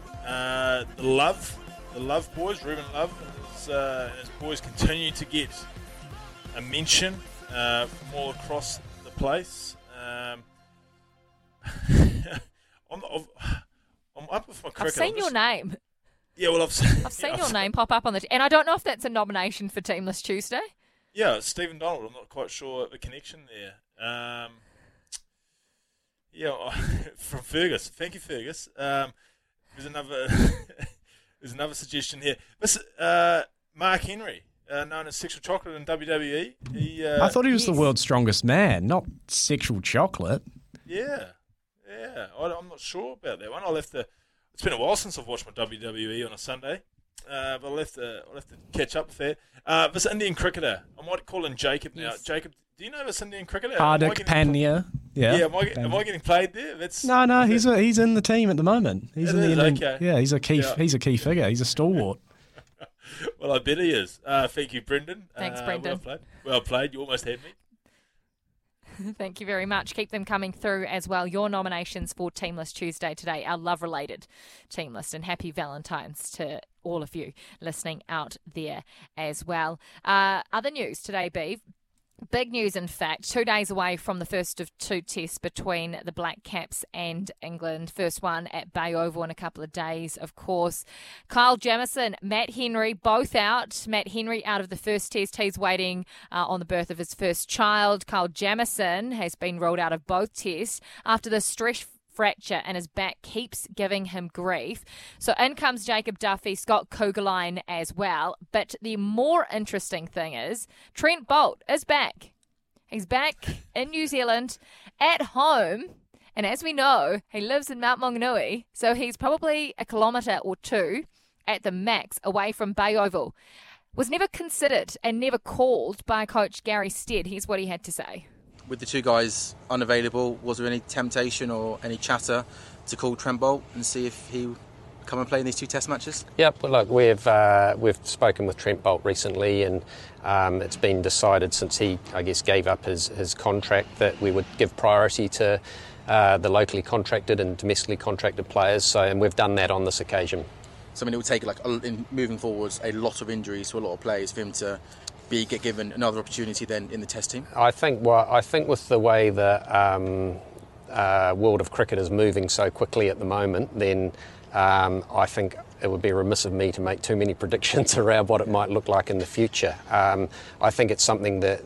The Love boys, Ruben Love and his boys continue to get a mention from all across the place. I'm up with my cricket. I've seen your name. Yeah, well, I've seen your name pop up on the... And I don't know if that's a nomination for Teamless Tuesday. Yeah, it's Stephen Donald. I'm not quite sure the connection there. Yeah, from Fergus. Thank you, Fergus. There's another suggestion here. This Mark Henry, known as Sexual Chocolate in WWE. I thought he was the world's strongest man, not Sexual Chocolate. Yeah. I'm not sure about that one. It's been a while since I've watched my WWE on a Sunday, but I'll have to catch up with that. This Indian cricketer, I might call him Jacob now. Yes. Jacob, do you know this Indian cricketer? Hardik Pandya. Yeah. Am I getting played there? No. He's in the team at the moment. He's a key figure. He's a stalwart. Well, I bet he is. Thank you, Brendan. Thanks, Brendan. Well played. You almost had me. Thank you very much. Keep them coming through as well. Your nominations for Team List Tuesday today, our love-related team list. And happy Valentine's to all of you listening out there as well. Other news today, Bev. Big news, in fact, 2 days away from the first of two tests between the Black Caps and England. First one at Bay Oval in a couple of days, of course. Kyle Jamieson, Matt Henry, both out. Matt Henry out of the first test. He's waiting on the birth of his first child. Kyle Jamieson has been ruled out of both tests after the stress fracture and his back keeps giving him grief. So in comes Jacob Duffy, Scott Kugelin as well. But the more interesting thing is Trent Bolt is back. He's back in New Zealand at home. And as we know, he lives in Mount Maunganui. So he's probably a kilometre or two at the max away from Bay Oval. Was never considered and never called by coach Gary Stead. Here's what he had to say. With the two guys unavailable, was there any temptation or any chatter to call Trent Bolt and see if he would come and play in these two test matches? Yeah, well, look, we've spoken with Trent Bolt recently, and it's been decided since he, I guess, gave up his contract that we would give priority to the locally contracted and domestically contracted players. So, and we've done that on this occasion. So, I mean, it would take, like, in moving forwards, a lot of injuries to a lot of players for him to be given another opportunity then in the test team? I think with the way the world of cricket is moving so quickly at the moment, then I think it would be remiss of me to make too many predictions around what it might look like in the future. I think it's something that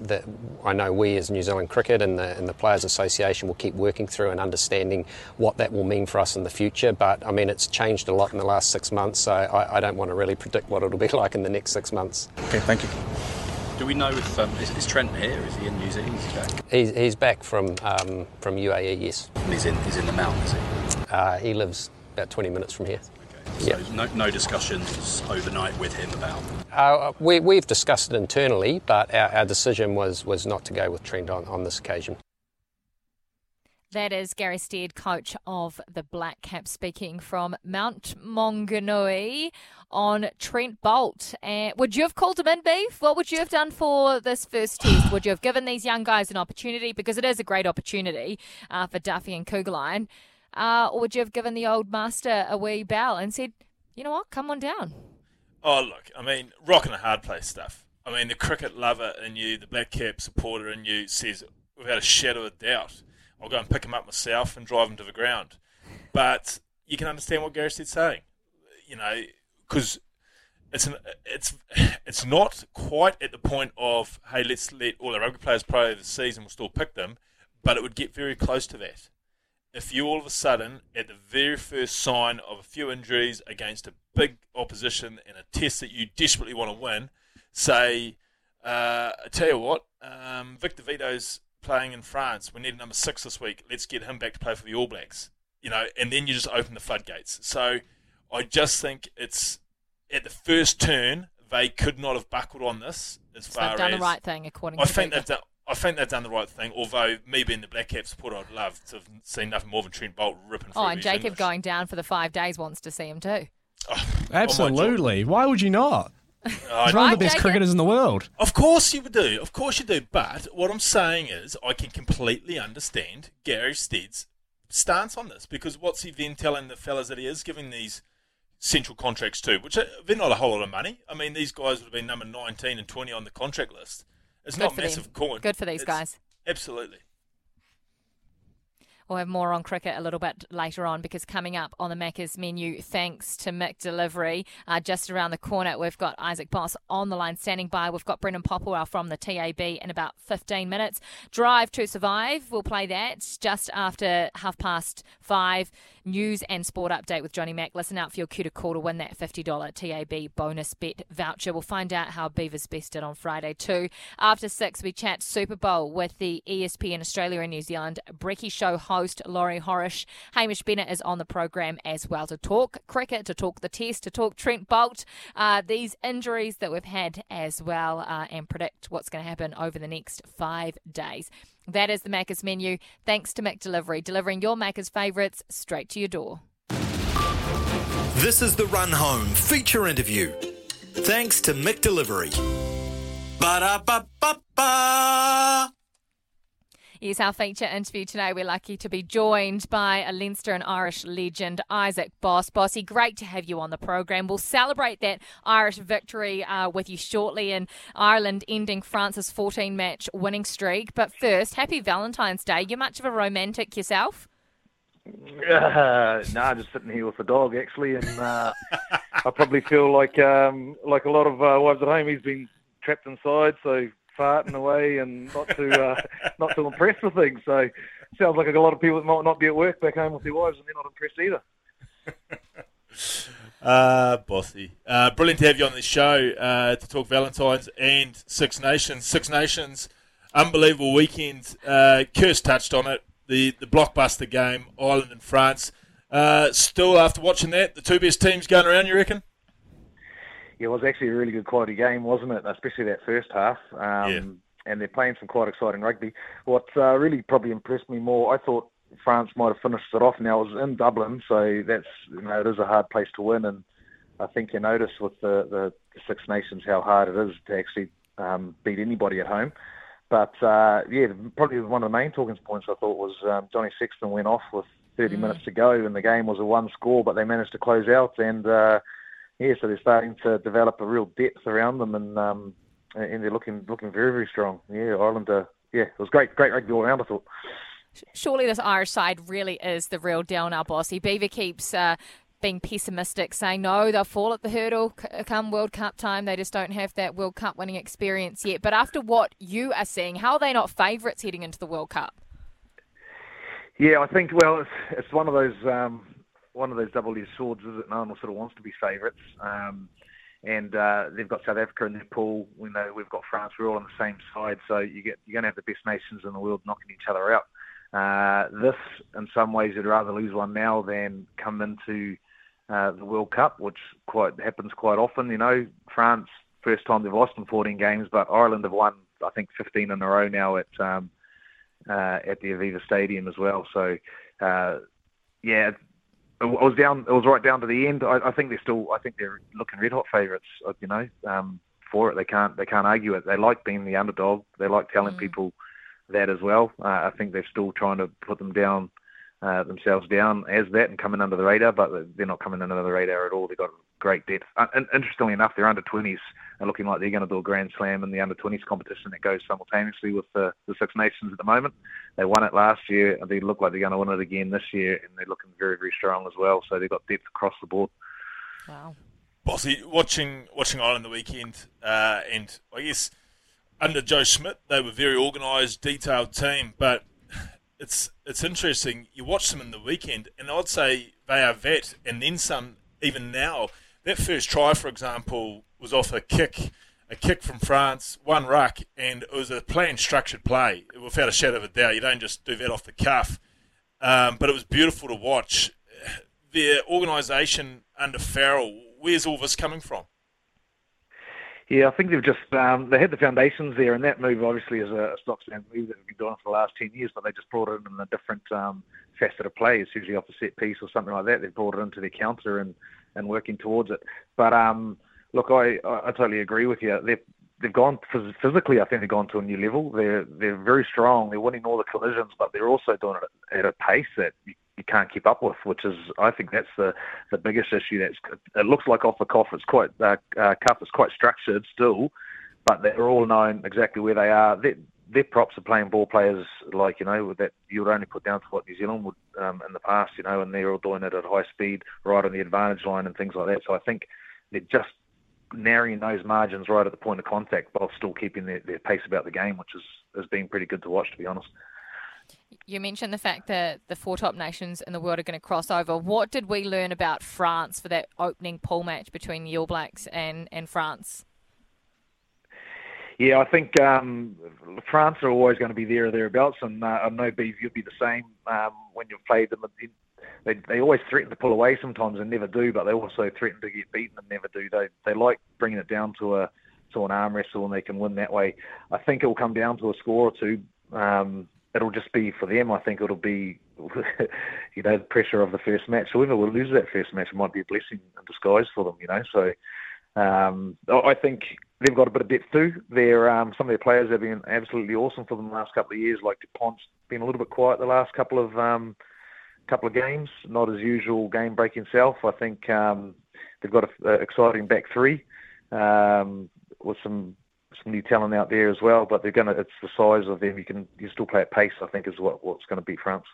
I know we as New Zealand Cricket and the Players Association will keep working through and understanding what that will mean for us in the future. But, I mean, it's changed a lot in the last 6 months, so I don't want to really predict what it'll be like in the next 6 months. OK, thank you. Do we know if is Trent here? Is he in New Zealand? Is he back? He's back from UAE, yes. And he's in the mountain, is he? He lives about 20 minutes from here. Okay. So yep. No discussions overnight with him about. We've discussed it internally, but our decision was not to go with Trent on this occasion. That is Gary Stead, coach of the Black Caps, speaking from Mount Maunganui on Trent Bolt. Would you have called him in, Beef? What would you have done for this first test? Would you have given these young guys an opportunity? Because it is a great opportunity for Duffy and Kugelin. Or would you have given the old master a wee bow and said, you know what, come on down? Oh, look, I mean, rocking a hard place stuff. I mean, the cricket lover in you, the Black Cap supporter in you says, without a shadow of doubt, I'll go and pick him up myself and drive him to the ground. But you can understand what Gary Stead's saying, you know, because it's not quite at the point of, hey, let's let all the rugby players play over the season, we'll still pick them, but it would get very close to that. If you all of a sudden, at the very first sign of a few injuries against a big opposition in a test that you desperately want to win, say, I tell you what, Victor Vito's playing in France, we need a number 6 this week, let's get him back to play for the All Blacks, you know, and then you just open the floodgates. So I just think it's at the first turn they could not have buckled on this as so far they've done as the right thing, according to I think they've done the right thing, although me being the Black Cap supporter, I'd love to have seen nothing more than Trent Bolt ripping through. Oh, and Jacob English going down for the 5 days wants to see him too. Oh, absolutely. Why would you not? He's one of the best cricketers in the world. Of course you do. Of course you do. But what I'm saying is I can completely understand Gary Stead's stance on this, because what's he then telling the fellas that he is giving these central contracts to, which are, they're not a whole lot of money. I mean, these guys would have been number 19 and 20 on the contract list. It's not massive coin. Good for these guys. Absolutely. We'll have more on cricket a little bit later on, because coming up on the Macca's menu, thanks to Mick Delivery, just around the corner, we've got Isaac Boss on the line standing by. We've got Brendan Popplewell from the TAB in about 15 minutes. Drive to Survive, we'll play that just after 5:30. News and sport update with Johnny Mac. Listen out for your cue to call to win that $50 TAB bonus bet voucher. We'll find out how Beavers best did on Friday too. After 6, we chat Super Bowl with the ESPN Australia and New Zealand Brekkie Show host Laurie Horish. Hamish Bennett is on the program as well to talk cricket, to talk the test, to talk Trent Bolt, these injuries that we've had as well, and predict what's going to happen over the next 5 days. That is the Macca's menu. Thanks to McDelivery, delivering your Macca's favourites straight to your door. This is The Run Home feature interview. Thanks to McDelivery. Ba-da-ba-ba-ba. Yes, our feature interview today, we're lucky to be joined by a Leinster and Irish legend, Isaac Boss. Bossy, great to have you on the program. We'll celebrate that Irish victory with you shortly, and Ireland ending France's 14-match winning streak. But first, happy Valentine's Day. You're much of a romantic yourself? No, just sitting here with the dog, actually, and I probably feel like a lot of wives at home. He's been trapped inside, so farting away and not too impressed with things. So sounds like a lot of people that might not be at work back home with their wives, and they're not impressed either. Bossy. Brilliant to have you on this show to talk Valentine's and Six Nations. Six Nations, unbelievable weekend. Kirst touched on it. The blockbuster game, Ireland and France. Still, after watching that, the two best teams going around, you reckon? Yeah, it was actually a really good quality game, wasn't it? Especially that first half. And they're playing some quite exciting rugby. What really probably impressed me more, I thought France might have finished it off. Now, it was in Dublin, so that's, you know, it is a hard place to win. And I think you notice with the Six Nations how hard it is to actually beat anybody at home. But, yeah, probably one of the main talking points, I thought, was Johnny Sexton went off with 30 minutes to go, and the game was a one score, but they managed to close out. And, yeah, so they're starting to develop a real depth around them, and they're looking very, very strong. Yeah, Ireland, it was great rugby all around, I thought. Surely this Irish side really is the real deal now, Bossy. Beaver keeps being pessimistic, saying no, they'll fall at the hurdle come World Cup time. They just don't have that World Cup winning experience yet. But after what you are seeing, how are they not favourites heading into the World Cup? Yeah, I think, well, it's one of those double-edged swords, is it? No one sort of wants to be favourites. And they've got South Africa in their pool. We know we've got France. We're all on the same side. So you're going to have the best nations in the world knocking each other out. This, in some ways, you'd rather lose one now than come into the World Cup, which happens quite often. You know, France, first time they've lost in 14 games, but Ireland have won, I think, 15 in a row now at the Aviva Stadium as well. So, it was right down to the end. I think they're looking red hot favourites. You know, for it, they can't argue it. They like being the underdog. They like telling people that as well. I think they're still trying to put them down. Themselves down as that and coming under the radar, but they're not coming under the radar at all. They've got great depth. And interestingly enough, their under-20s are looking like they're going to do a Grand Slam in the under-20s competition that goes simultaneously with the Six Nations at the moment. They won it last year, and they look like they're going to win it again this year, and they're looking very, very strong as well. So they've got depth across the board. Wow. Bossy, watching Ireland the weekend, and I guess under Joe Schmidt, they were a very organised, detailed team, but It's interesting. You watch them in the weekend, and I'd say they are that, and then some. Even now, that first try, for example, was off a kick from France, one ruck, and it was a planned, structured play. Without a shadow of a doubt, you don't just do that off the cuff. But it was beautiful to watch. Their organisation under Farrell. Where's all this coming from? Yeah, I think they've just they had the foundations there, and that move obviously is a stock stand move that we've been doing for the last 10 years, but they just brought it in a different facet of play. It's usually off a set piece or something like that. They've brought it into their counter and working towards it. But, look, I totally agree with you. They've gone physically, I think they've gone to a new level. They're very strong. They're winning all the collisions, but they're also doing it at a pace that you can't keep up with, which is, I think that's the biggest issue. It looks like off the cuff, it's quite structured still, but they're all known exactly where they are. Their props are playing ball players like, you know, that you would only put down to what New Zealand would in the past, you know, and they're all doing it at high speed, right on the advantage line and things like that. So I think they're just narrowing those margins right at the point of contact, while still keeping their pace about the game, which has been pretty good to watch, to be honest. You mentioned the fact that the four top nations in the world are going to cross over. What did we learn about France for that opening pool match between the All Blacks and France? Yeah, I think France are always going to be there or thereabouts, and I know, Beav, you'll be the same when you've played them. They always threaten to pull away sometimes and never do, but they also threaten to get beaten and never do. They like bringing it down to an arm wrestle, and they can win that way. I think it will come down to a score or two. It'll just be for them. I think it'll be, you know, the pressure of the first match. Whoever will lose that first match might be a blessing in disguise for them, you know. So I think They've got a bit of depth too. They're some of their players have been absolutely awesome for them the last couple of years. Like DuPont's been a little bit quiet the last couple of games, not his usual game breaking self. I think they've got an exciting back three with some new talent out there as well. But they're gonna—it's the size of them. You still play at pace. I think is what's going to beat France.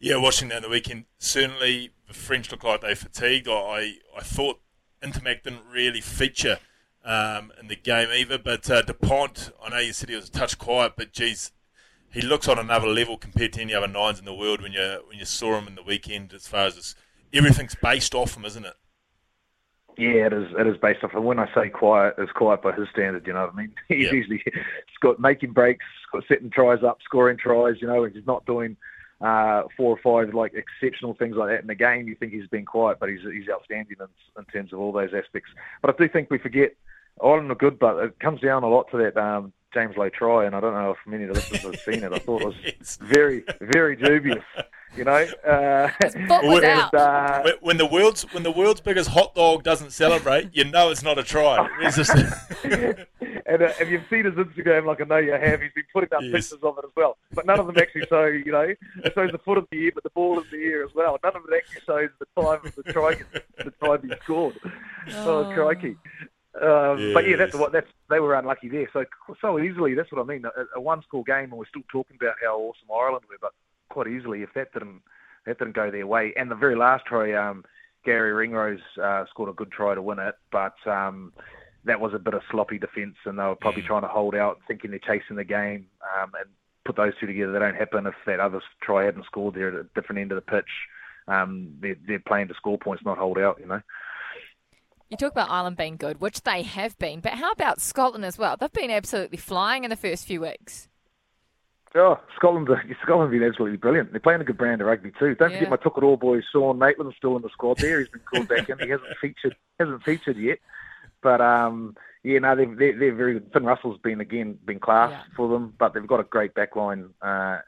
Yeah, watching that on the weekend, certainly the French look like they fatigued. I thought Intermac didn't really feature in the game either, but DuPont, I know you said he was a touch quiet, but geez, he looks on another level compared to any other nines in the world when you saw him in the weekend, as far as everything's based off him, isn't it? Yeah, it is based off him. When I say quiet, it's quiet by his standard, you know what I mean? He's usually got making breaks, got setting tries up, scoring tries, you know, and he's not doing four or five like exceptional things like that in the game. You think he's been quiet, but he's outstanding in terms of all those aspects. But I do think we forget Ireland are good, but it comes down a lot to that James Lowe try, and I don't know if many of the listeners have seen it. I thought it was very, very dubious, you know. When the world's biggest hot dog doesn't celebrate, you know it's not a try. It's just... And if you've seen his Instagram, like I know you have, he's been putting up pictures of it as well. But none of them actually show, you know, it shows the foot in the air, but the ball in the air as well. None of it actually shows the time of the try he scored. Oh, crikey. But yeah, they were unlucky there. So easily, that's what I mean. A one-score game, and we're still talking about how awesome Ireland were, but quite easily, if that didn't go their way. And the very last try, Gary Ringrose scored a good try to win it, but that was a bit of sloppy defence, and they were probably trying to hold out, thinking they're chasing the game, and put those two together. They don't happen if that other try hadn't scored there at a different end of the pitch. They're playing to score points, not hold out, you know. You talk about Ireland being good, which they have been, but how about Scotland as well? They've been absolutely flying in the first few weeks. Oh, Scotland have been absolutely brilliant. They're playing a good brand of rugby too. Don't forget my Took It All boy, Sean Maitland's still in the squad there. He's been called back in. He hasn't featured yet. But, they're very good. Finn Russell's been class for them, but they've got a great backline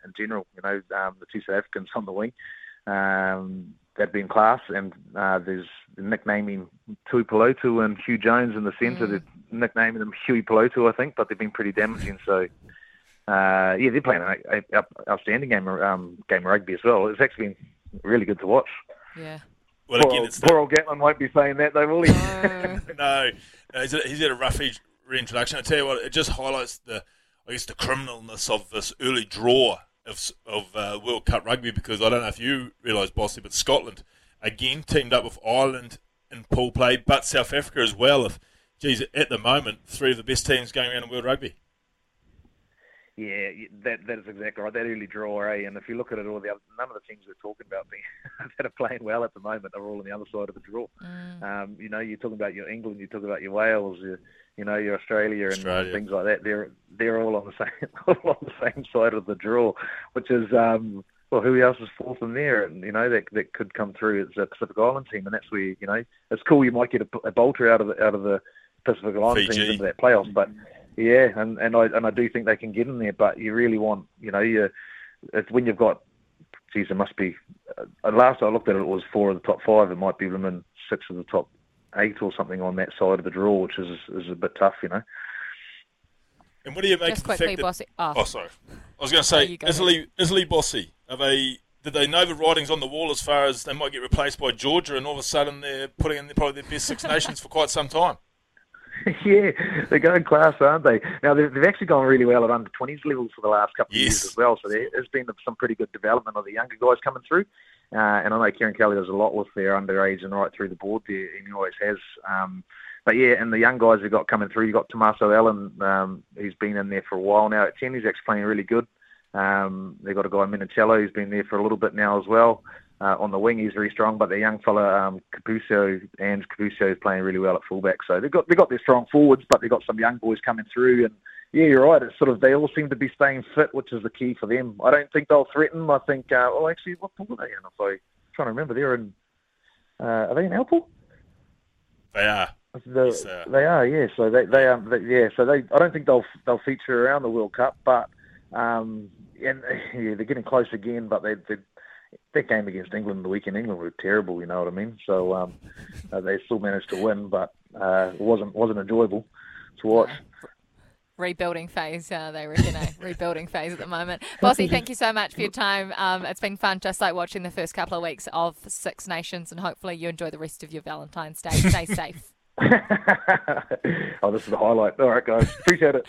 in general. You know, the two South Africans on the wing. They've been class, and there's nicknaming Tui Pelotu and Hugh Jones in the centre. They're nicknaming them Huey Pelotu, I think, but they've been pretty damaging. So, they're playing an outstanding game of rugby as well. It's actually been really good to watch. Yeah. Well, poor old Gatlin won't be saying that, though, will he? No, he's had a rough reintroduction. I tell you what, it just highlights the criminalness of this early draw of World Cup rugby, because I don't know if you realise, Bossy, but Scotland again teamed up with Ireland in pool play, but South Africa as well. At the moment, three of the best teams going around in world rugby. Yeah, that is exactly right. That early draw, eh? And if you look at it, none of the teams we're talking about that are playing well at the moment are all on the other side of the draw. You know, you're talking about your England, you're talking about your Wales, your Australia. And things like that. They're all on the same side of the draw, which is who else is fourth in there? And you know that could come through. It's a Pacific Island team, and that's where you know it's cool. You might get a bolter out of the Pacific Island team into that playoff, but. Yeah, and I do think they can get in there, but you really want, you know, when you've got, geez, there must be, last I looked at it was four of the top five, it might be them in six of the top eight or something on that side of the draw, which is a bit tough, you know. And what do you make of the fact that... Bossy. Oh, sorry. I was going to say, Italy Bossy, did they know the writing's on the wall as far as they might get replaced by Georgia, and all of a sudden they're putting in probably their best Six Nations for quite some time? Yeah, they're going class, aren't they? Now, they've actually gone really well at under-20s levels for the last couple of years as well, so there's been some pretty good development of the younger guys coming through, and I know Kieran Kelly does a lot with their underage and right through the board there, and he always has. But yeah, and the young guys they've got coming through, you've got Tommaso Allen, he's been in there for a while now at 10, he's actually playing really good. They've got a guy, Minicello, who's been there for a little bit now as well. On the wing, he's very strong, but their young fella, Capuso, is playing really well at fullback. So they've got their strong forwards, but they've got some young boys coming through. And yeah, you're right. It's sort of they all seem to be staying fit, which is the key for them. I don't think they'll threaten. I think, what pool are they in? I'm trying to remember. They're in. Are they in our pool? They are. They are. Yeah. So they are. Yeah. So they. I don't think they'll feature around the World Cup, but they're getting close again. But they that game against England the weekend, England were terrible, you know what I mean? So they still managed to win, but it wasn't enjoyable. to watch. Rebuilding phase, they reckon, rebuilding phase at the moment. Bossy, thank you so much for your time. It's been fun, just like watching the first couple of weeks of Six Nations, and hopefully you enjoy the rest of your Valentine's Day. Stay safe. Oh, this is the highlight. All right, guys. Appreciate it.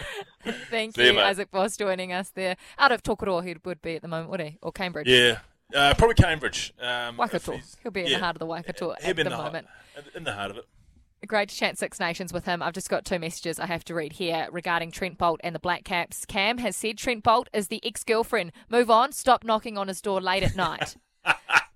Thank you, Isaac Boss, joining us there. Out of Tokoroa, he would be at the moment, would he? Or Cambridge? Yeah. Probably Cambridge. Waikato. He'll be in the heart of the Waikato at the moment. In the heart of it. Great to chat Six Nations with him. I've just got two messages I have to read here regarding Trent Bolt and the Black Caps. Cam has said Trent Bolt is the ex-girlfriend. Move on. Stop knocking on his door late at night.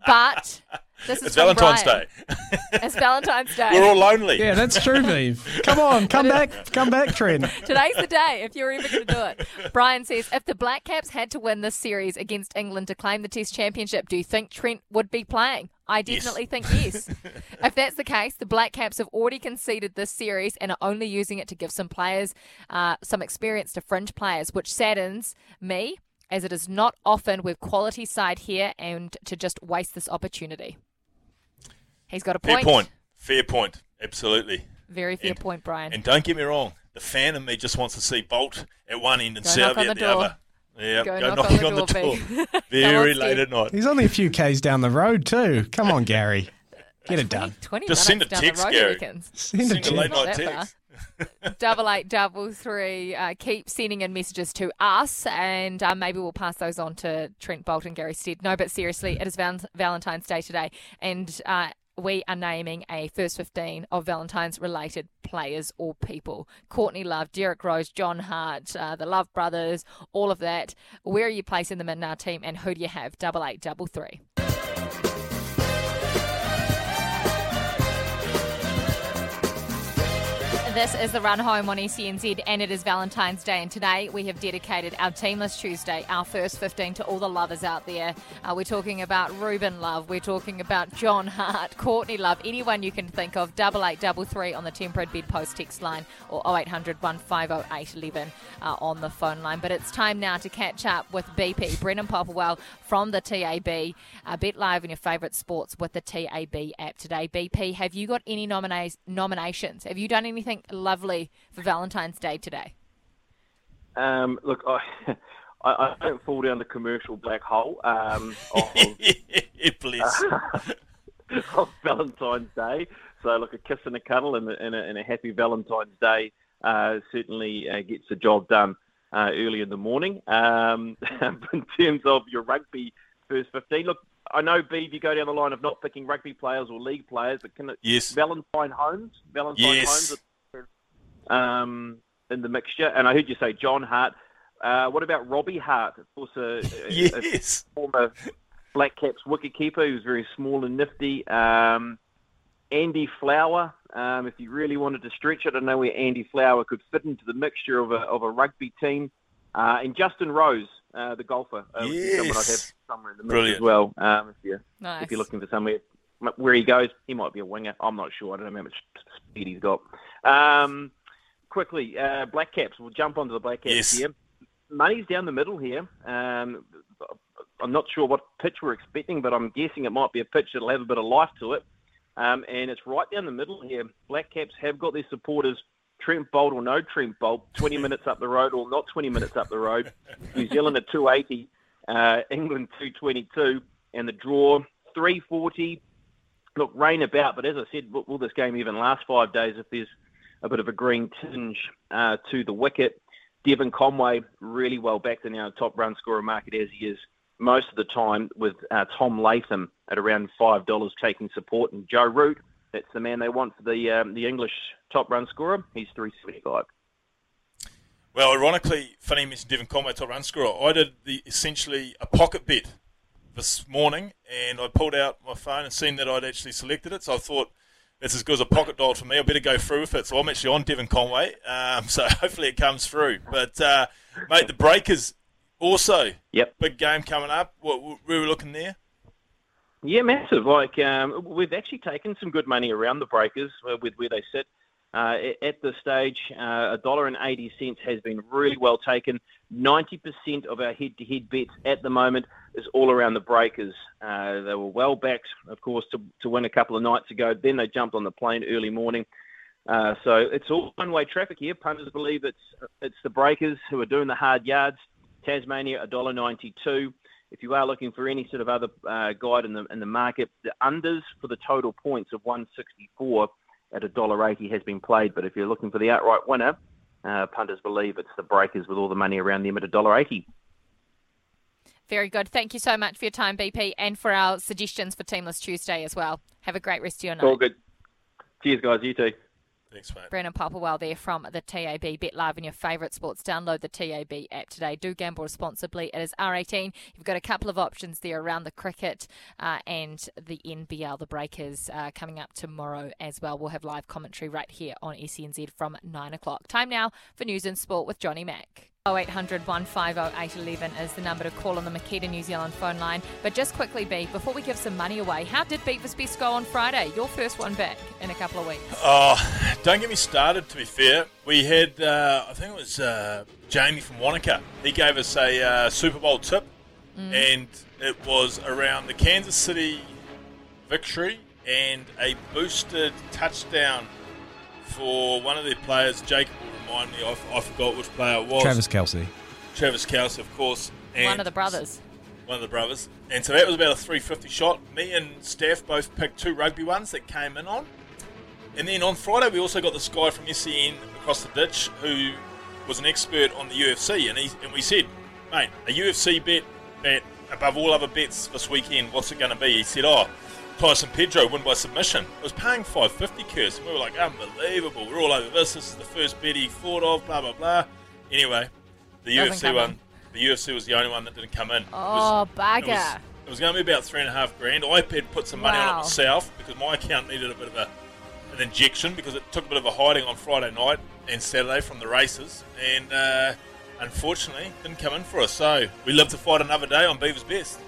But this is it's Valentine's Brian. Day. It's Valentine's Day. We're all lonely. Yeah, that's true, Neve. Come on, come back. Come back, Trent. Today's the day if you're ever going to do it. Brian says, if the Black Caps had to win this series against England to claim the Test Championship, do you think Trent would be playing? I definitely think yes. If that's the case, the Black Caps have already conceded this series and are only using it to give some players some experience to fringe players, which saddens me, as it is not often with quality side here, and to just waste this opportunity. He's got a point. Fair point. Absolutely. Very fair point, Brian. And don't get me wrong, the fan in me just wants to see Bolt at one end and Salvia at the other. Yeah, go knocking on the door. Very late at night. He's only a few Ks down the road too. Come on, Gary. Get it done. 20 just send a text, Gary. Send a late night text. 88 33. Keep sending in messages to us, and maybe we'll pass those on to Trent Bolt and Gary Stead. No, but seriously, it is Valentine's Day today, and we are naming a first 15 of Valentine's-related players or people. Courtney Love, Derek Rose, John Hart, the Love Brothers, all of that. Where are you placing them in our team, and who do you have? 88 33. This is The Run Home on SCNZ, and it is Valentine's Day, and today we have dedicated our Teamless Tuesday, our first 15, to all the lovers out there. We're talking about Ruben Love, we're talking about John Hart, Courtney Love, anyone you can think of. 88 33 on the Temperate Bedpost text line, or 0800 150811 on the phone line. But it's time now to catch up with BP, Brennan Popplewell from the TAB. Bet live on your favourite sports with the TAB app today. BP, have you got any nominations? Have you done anything lovely for Valentine's Day today? Look, I don't fall down the commercial black hole of Valentine's Day. So, look, a kiss and a cuddle and a happy Valentine's Day certainly gets the job done early in the morning. In terms of your rugby first 15, look, I know, B, if you go down the line of not picking rugby players or league players, but can it Valentine Holmes. In the mixture, and I heard you say John Hart. What about Robbie Hart? Of course, a former Black Caps wicketkeeper who was very small and nifty. Andy Flower, if you really wanted to stretch it, I don't know where Andy Flower could fit into the mixture of a rugby team. And Justin Rose, the golfer, someone I'd have somewhere in the mix as well. If you're looking for somewhere where he goes, he might be a winger. I'm not sure. I don't know how much speed he's got. Quickly, Black Caps. We'll jump onto the Black Caps here. Money's down the middle here. I'm not sure what pitch we're expecting, but I'm guessing it might be a pitch that'll have a bit of life to it. And it's right down the middle here. Black Caps have got their supporters, Trent Bolt or no Trent Bolt, 20 minutes up the road or not 20 minutes up the road. New Zealand at 280, England 222, and the draw 340. Look, rain about, but as I said, will this game even last 5 days if there's a bit of a green tinge to the wicket? Devon Conway really well back in our top run scorer market as he is most of the time, with Tom Latham at around $5 taking support, and Joe Root, that's the man they want for the English top run scorer. He's 375. Well, ironically, funny you mentioned Devon Conway, top run scorer. I did essentially a pocket bet this morning, and I pulled out my phone and seen that I'd actually selected it, so I thought, it's as good as a pocket dial for me. I better go through with it. So I'm actually on Devon Conway. So hopefully it comes through. But, mate, the Breakers also. Yep. Big game coming up. What we were looking there? Yeah, massive. Like, we've actually taken some good money around the Breakers with where they sit. At this stage, $1.80 has been really well taken. 90% of our head-to-head bets at the moment is all around the Breakers. They were well backed, of course, to win a couple of nights ago. Then they jumped on the plane early morning. So it's all one-way traffic here. Punters believe it's the breakers who are doing the hard yards. Tasmania $1.92. If you are looking for any sort of other guide in the market, the unders for the total points of 164 at $1.80 has been played. But if you're looking for the outright winner, punters believe it's the breakers with all the money around them at $1.80. Very good. Thank you so much for your time, BP, and for our suggestions for Teamless Tuesday as well. Have a great rest of your night. All good. Cheers, guys. You too. Thanks, mate. Brennan Popplewell there from the TAB. Bet live on your favourite sports. Download the TAB app today. Do gamble responsibly. It is R18. You've got a couple of options there around the cricket and the NBL, the breakers, coming up tomorrow as well. We'll have live commentary right here on SENZ from 9 o'clock. Time now for News and Sport with Johnny Mack. 0800 150 811 is the number to call on the Makita New Zealand phone line. But just quickly, B, before we give some money away, how did Beavers Best go on Friday? Your first one back in a couple of weeks. Oh, don't get me started, to be fair. We had, I think it was Jamie from Wanaka. He gave us a Super Bowl tip, and it was around the Kansas City victory and a boosted touchdown for one of their players, Jacob. I forgot which player it was. Travis Kelce, of course. And one of the brothers. And so that was about a 350 shot. Me and Steph both picked two rugby ones that came in on. And then on Friday, we also got this guy from SEN across the ditch who was an expert on the UFC. And we said, mate, a UFC bet above all other bets this weekend, what's it going to be? He said, Tyson Pedro win by submission. It was paying $5.50, Kirst. And we were like, unbelievable. We're all over this. This is the first bet he thought of, blah, blah, blah. Anyway, the UFC one, the UFC was the only one that didn't come in. Oh, bugger. It was going to be about $3,500. I had put some money on it myself because my account needed a bit of an injection because it took a bit of a hiding on Friday night and Saturday from the races. And unfortunately, didn't come in for us. So we live to fight another day on Beaver's Best.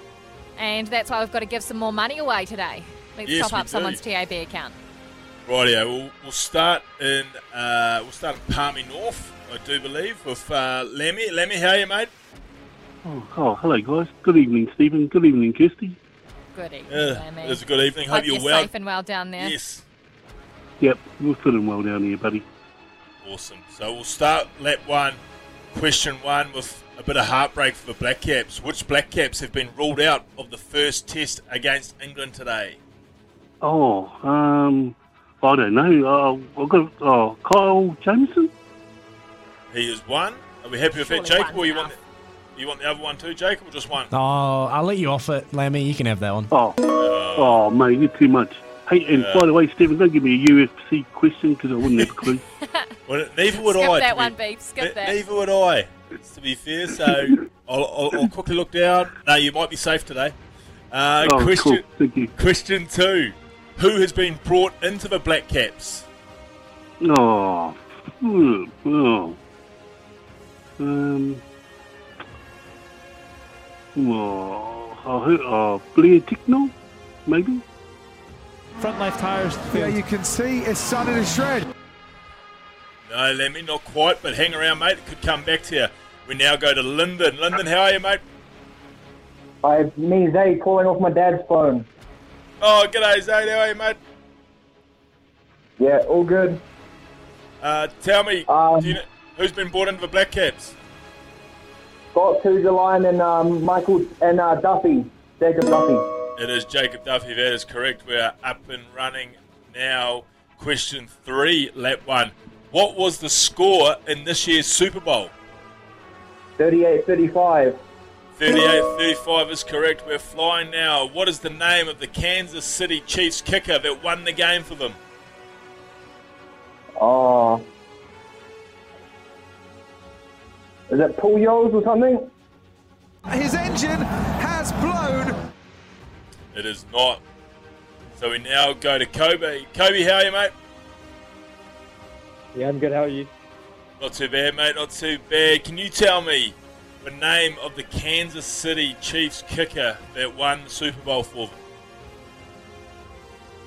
And that's why we've got to give some more money away today. Let's top up someone's TAB account. Rightio, we'll start in Palmy North, I do believe, with Lammy. Lammy, how are you, mate? Oh, hello, guys. Good evening, Stephen. Good evening, Kirsty. Good evening, Lammy. It is a good evening. Hope you're well. Safe and well down there. Yes. Yep, we're fit and well down here, buddy. Awesome. So we'll start lap one, question one, with a bit of heartbreak for the Black Caps. Which Black Caps have been ruled out of the first test against England today? I don't know. Kyle Jamieson? He is one. Are we happy with that, Jacob? Or you want the other one too, Jacob, or just one? Oh, I'll let you off it, Lammy. You can have that one. Oh mate, you're too much. Hey, and by the way, Stephen, don't give me a UFC question because I wouldn't have a clue. Well, neither would I. Skip that one, Beef. Skip that. Neither would I. To be fair, so I'll quickly look down. No, you might be safe today. Question, cool. Thank you. Question two. Who has been brought into the Black Caps? Blair Ticknell, maybe? Front left tires. Yeah, you can see it's starting to shred. No, Lemmy, not quite, but hang around, mate. It could come back to you. We now go to Lyndon. Lyndon, how are you, mate? Me, Zay, calling off my dad's phone. Oh, g'day, Zay. How are you, mate? Yeah, all good. Tell me, who's been brought into the Black Caps? Scott Kugelheim and Michael and Duffy. Jacob Duffy. It is Jacob Duffy. That is correct. We are up and running now. Question three, lap one. What was the score in this year's Super Bowl? 38-35. 38-35 is correct. We're flying now. What is the name of the Kansas City Chiefs kicker that won the game for them? Is it Pouliot or something? His engine has blown. It is not. So we now go to Kobe. Kobe, how are you, mate? Yeah, I'm good. How are you? Not too bad, mate. Not too bad. Can you tell me the name of the Kansas City Chiefs kicker that won the Super Bowl for them?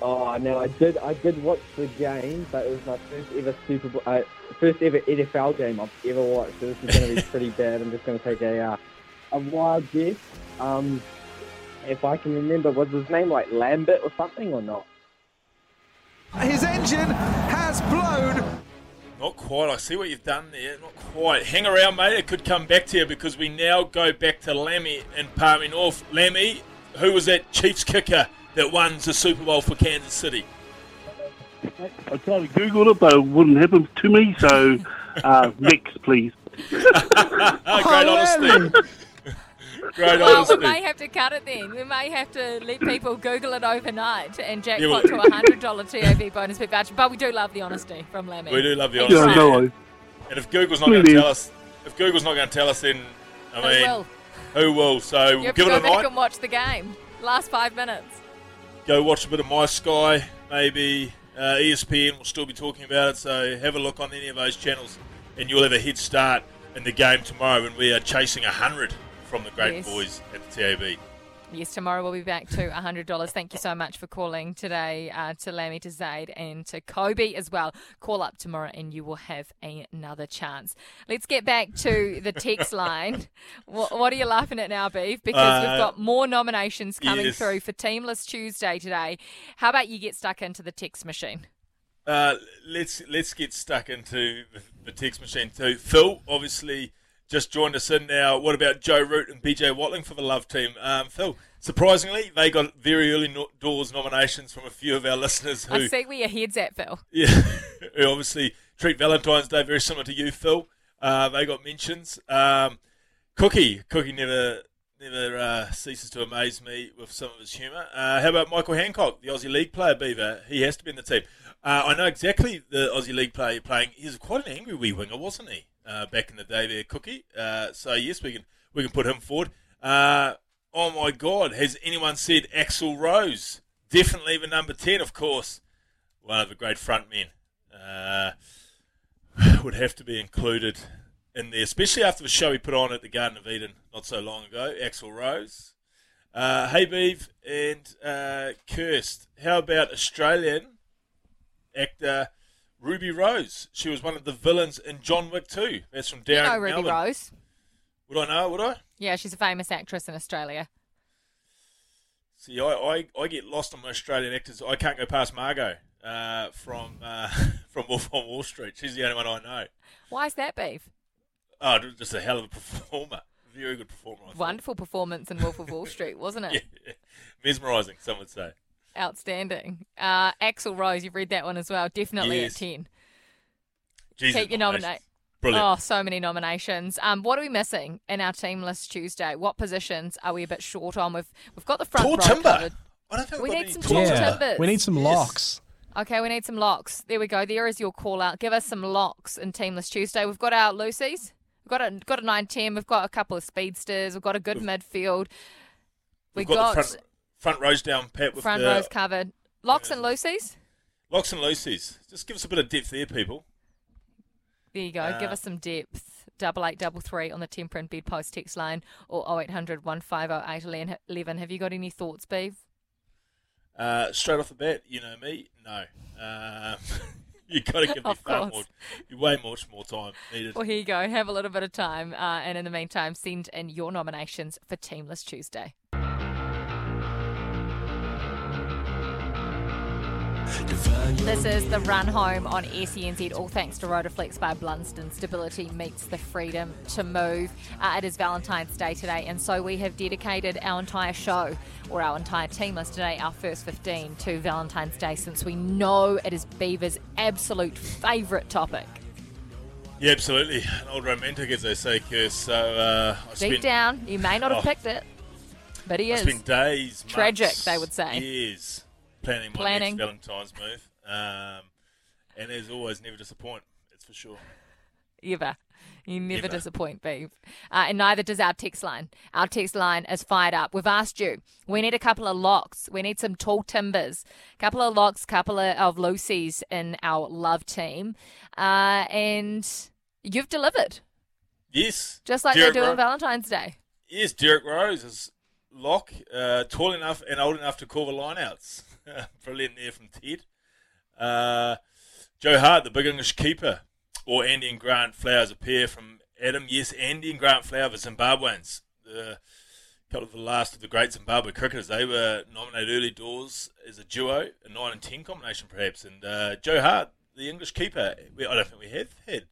Oh, no, I did watch the game, but it was my first ever Super Bowl, first ever NFL game I've ever watched. So this is going to be pretty bad. I'm just going to take a wild guess. If I can remember, was his name like Lambert or something or not? His engine has blown. Not quite. I see what you've done there. Not quite. Hang around, mate. It could come back to you because we now go back to Lammy in Palmy North. Lammy, who was that Chiefs kicker that won the Super Bowl for Kansas City? I tried to Google it, but it wouldn't happen to me, so next, please. Great honesty. Great honesty. We may have to cut it then. We may have to let people Google it overnight and jackpot to $100 TOV bonus per voucher. But we do love the honesty from Lammy. We do love the honesty. Yeah. And if Google's not going to tell us, then, who will? So you give it a night. You can watch the game. Last 5 minutes. Go watch a bit of My Sky, maybe. ESPN will still be talking about it, so have a look on any of those channels and you'll have a head start in the game tomorrow when we are chasing 100 from the great boys at the TAB. Yes, tomorrow we'll be back to $100. Thank you so much for calling today to Lammy, to Zaid and to Kobe as well. Call up tomorrow and you will have another chance. Let's get back to the text line. What are you laughing at now, Beef? Because we've got more nominations coming through for Teamless Tuesday today. How about you get stuck into the text machine? Let's get stuck into the text machine too. Phil, obviously... just joined us in now. What about Joe Root and BJ Watling for the Love Team? Phil, surprisingly, they got very early doors nominations from a few of our listeners. Who, I see where your head's at, Phil. Yeah, who obviously treat Valentine's Day very similar to you, Phil. They got mentions. Cookie never ceases to amaze me with some of his humour. How about Michael Hancock, the Aussie League player, Beaver? He has to be in the team. I know exactly the Aussie League player you're playing. He's quite an angry wee winger, wasn't he? Back in the day there, Cookie. So, yes, we can put him forward. Oh, my God. Has anyone said Axel Rose? Definitely the number 10, of course. One of the great front men. Would have to be included in there, especially after the show he put on at the Garden of Eden not so long ago, Axel Rose. Hey, Beeve and Kirst, how about Australian actor... Ruby Rose. She was one of the villains in John Wick 2. That's from Darren. You know Ruby Rose. Would I? Yeah, she's a famous actress in Australia. See, I get lost on my Australian actors. I can't go past Margot from Wolf on Wall Street. She's the only one I know. Why is that, Beef? Oh, just a hell of a performer. Very good performer. Wonderful performance in Wolf of Wall Street, wasn't it? Yeah. Mesmerising, some would say. Outstanding. Axel Rose, you've read that one as well. Definitely at 10. Jesus, keep your nomination. Brilliant. Oh, so many nominations. What are we missing in our team list Tuesday? What positions are we a bit short on? We've got the front row covered. We need some tall timbers. We need some locks. Okay, we need some locks. There we go. There is your call out. Give us some locks in Team List Tuesday. We've got our Lucy's. We've got a 9-10. We've got a couple of speedsters. We've got a good midfield. We've got front rows down, Pat. With front rows covered. Locks and Lucy's? Locks and Lucy's. Just give us a bit of depth there, people. There you go. Give us some depth. 8833 on the Temper and Bedpost text line or 0800 1508 11. Have you got any thoughts, Beeve? Straight off the bat, you know me, no. You've got to give me way much more time needed. Well, here you go. Have a little bit of time. And in the meantime, send in your nominations for Teamless Tuesday. This is the run home on SENZ, all thanks to Rotaflex by Blunsdon. Stability meets the freedom to move. It is Valentine's Day today, and so we have dedicated our entire show, or our entire team list today, our first 15, to Valentine's Day, since we know it is Beaver's absolute favourite topic. Yeah, absolutely. An old romantic, as they say, Kirst. So, deep down, you may not have picked it, but he is. It's been days, tragic, months, they would say. Years. Planning my next Valentine's move. And as always, never disappoint, it's for sure. Ever. You never disappoint, Beeve. And neither does our text line. Our text line is fired up. We've asked you, we need a couple of locks. We need some tall timbers. Couple of locks, couple of Lucy's in our love team. And you've delivered. Yes. Just like Derek they do on Valentine's Day. Yes, Derek Rose is lock, tall enough and old enough to call the lineouts. Brilliant there from Ted. Joe Hart, the big English keeper, or Andy and Grant Flowers, a pair from Adam. Yes, Andy and Grant Flowers, Zimbabweans. a couple of the last of the great Zimbabwe cricketers. They were nominated early doors as a duo, a 9 and 10 combination perhaps. And Joe Hart, the English keeper, I don't think we have had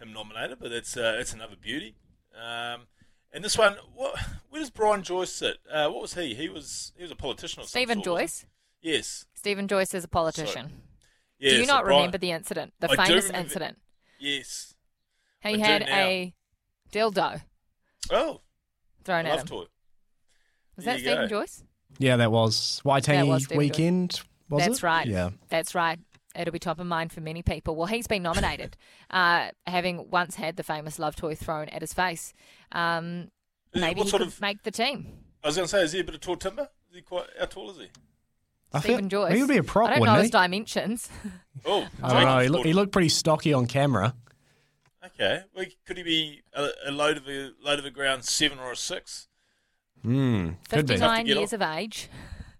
him nominated, but it's another beauty. And this one, where does Brian Joyce sit? What was he? He was a politician or something. Stephen Joyce? Yes. Stephen Joyce is a politician. So, yes, do you not remember the incident? The famous incident? Yes. He had a dildo. Oh. Thrown at him. Toy. Was that Stephen Joyce? Yeah, that was. Waitani weekend, was it? That's right. Yeah. That's right. It'll be top of mind for many people. Well, he's been nominated, having once had the famous love toy thrown at his face. Maybe he could make the team. I was going to say, is he a bit of tall timber? How tall is he? Stephen Joyce. He would be a prop, wouldn't he? I don't know his dimensions. Oh, he looked pretty stocky on camera. Okay, well, could he be a load of a ground 7 or a 6? Hmm, could be. 59 years of age.